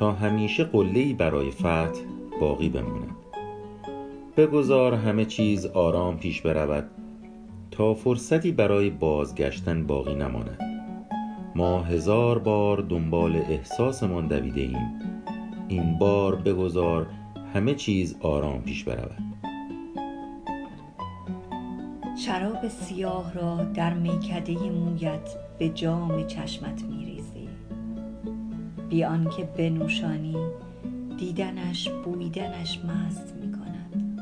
تا همیشه قله‌ای برای فتح باقی بماند. بگذار همه چیز آرام پیش برود تا فرصتی برای بازگشتن باقی نماند. ما هزار بار دنبال احساسمان دویده ایم. این بار بگذار همه چیز آرام پیش برود. شراب سیاه را در میکده مویت به جام چشمت میریزی. بی آنکه بنوشانی دیدنش بویدنش مست میکند.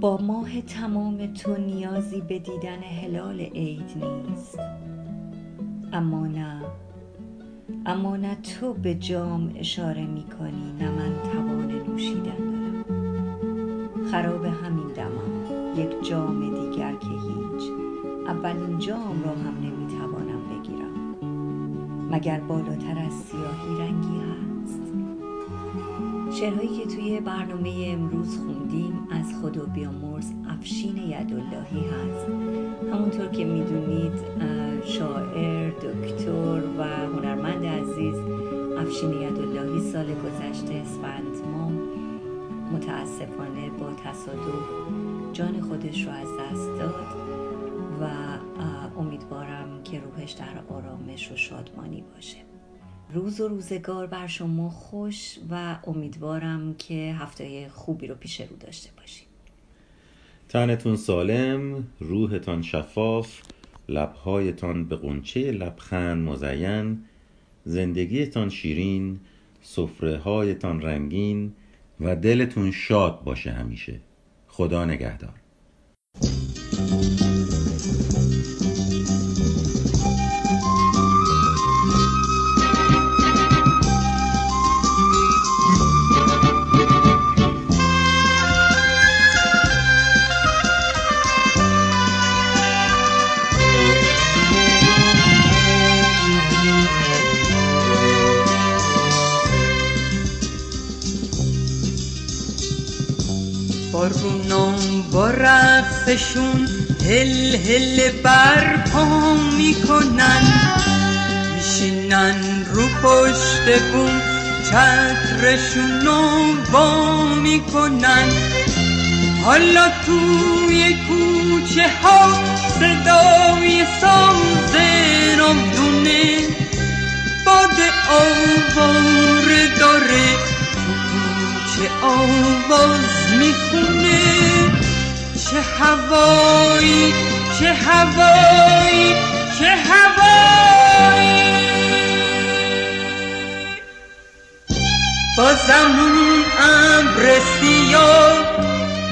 با ماه تمام تو نیازی به دیدن هلال عید نیست. اما نه اما نه تو به جام اشاره میکنی نه من توان نوشیدن دارم. خراب همین دمم یک جام دیگر که هیچ. اولین جام را هم نمیتوانم بگیرم. مگر بالاتر از سیاهی رنگی هست؟ شعرهایی که توی برنامه امروز خوندیم از خدا بیامرز افشین یداللهی هست. همونطور که میدونید شاعر، دکتر و هنرمند عزیز افشین یداللهی سال گذشته اسفند ماه متاسفانه با تصادف جان خودش رو از دست داد و امیدوارم که روحش در آرامش و شادمانی باشه. روز و روزگار بر شما خوش و امیدوارم که هفته خوبی رو پیش رو داشته باشیم. تنتون سالم، روحتان شفاف، لبهایتان به غنچه لبخند مزین، زندگیتان شیرین، سفره‌هایتان رنگین و دلتون شاد باشه همیشه. خدا نگهدار. بارونم با رقصشون هل هل برپا میکنن، میشینن رو پشت بوم چترشونو با میکنن. حالا توی کوچه ها صدای ساز رمدونه، باد آواره داره چه آواز میخونه. چه هوایی چه هوایی چه هوایی، بازم اون ابر سیاه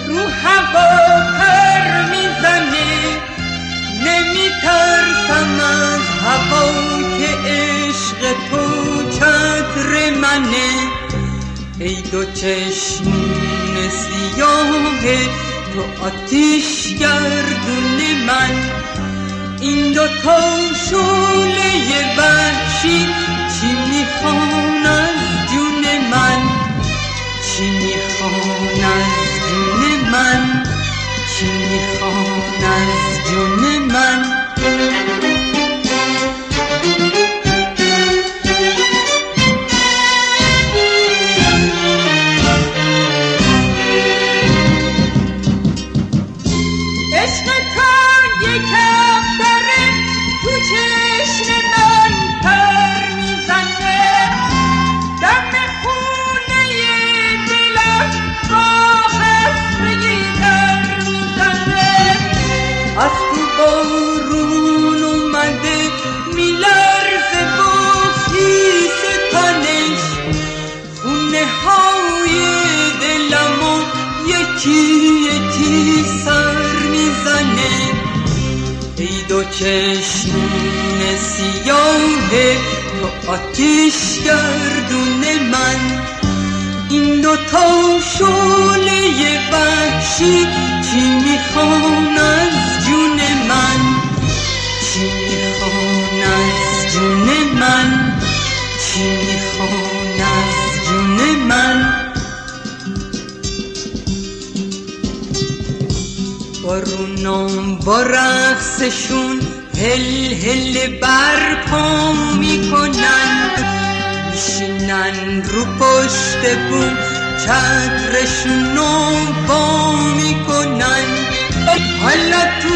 رو هوا پر میزنه. نمیترسم از هوا که عشق تو چتر منه. ای دو چشمون سیاه تو آتیش گردون من، این دو تا شعله وحشی چی میخوان از جون من، چی میخوان از جون من، چی میخوان از جون من. دو چشمون سیاهه تو آتیش گردون من، این دو تا شعله وحشی چی میخوان از جون من، چی میخوان از جون من، چی میخوان از جون من. بارونم با رقصشون هل هل برپا میکنن، میشینن رو پشت بوم چترشونو با میکنن. حالا تو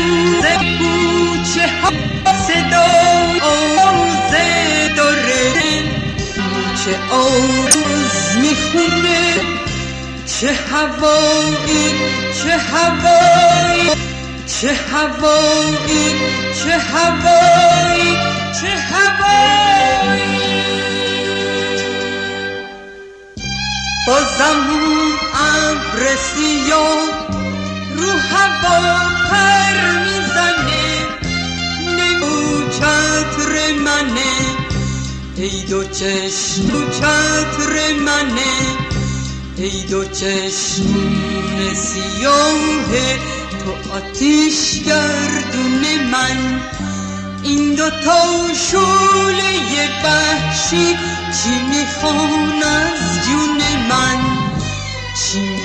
کوچه ها صدای آواز داره، چه آواز میخونه. چه هوایی چه هوایی چه هوایی چه هوایی چه هوایی، بازم اون ابر سیاه رو هوا پر میزنه. نمو چتر منه، ای دو چشم چتر منه، ای دو چشمون سیاهه تو آتیش گردون من، این دو تا شعله وحشی چی میخوان از جون من، چی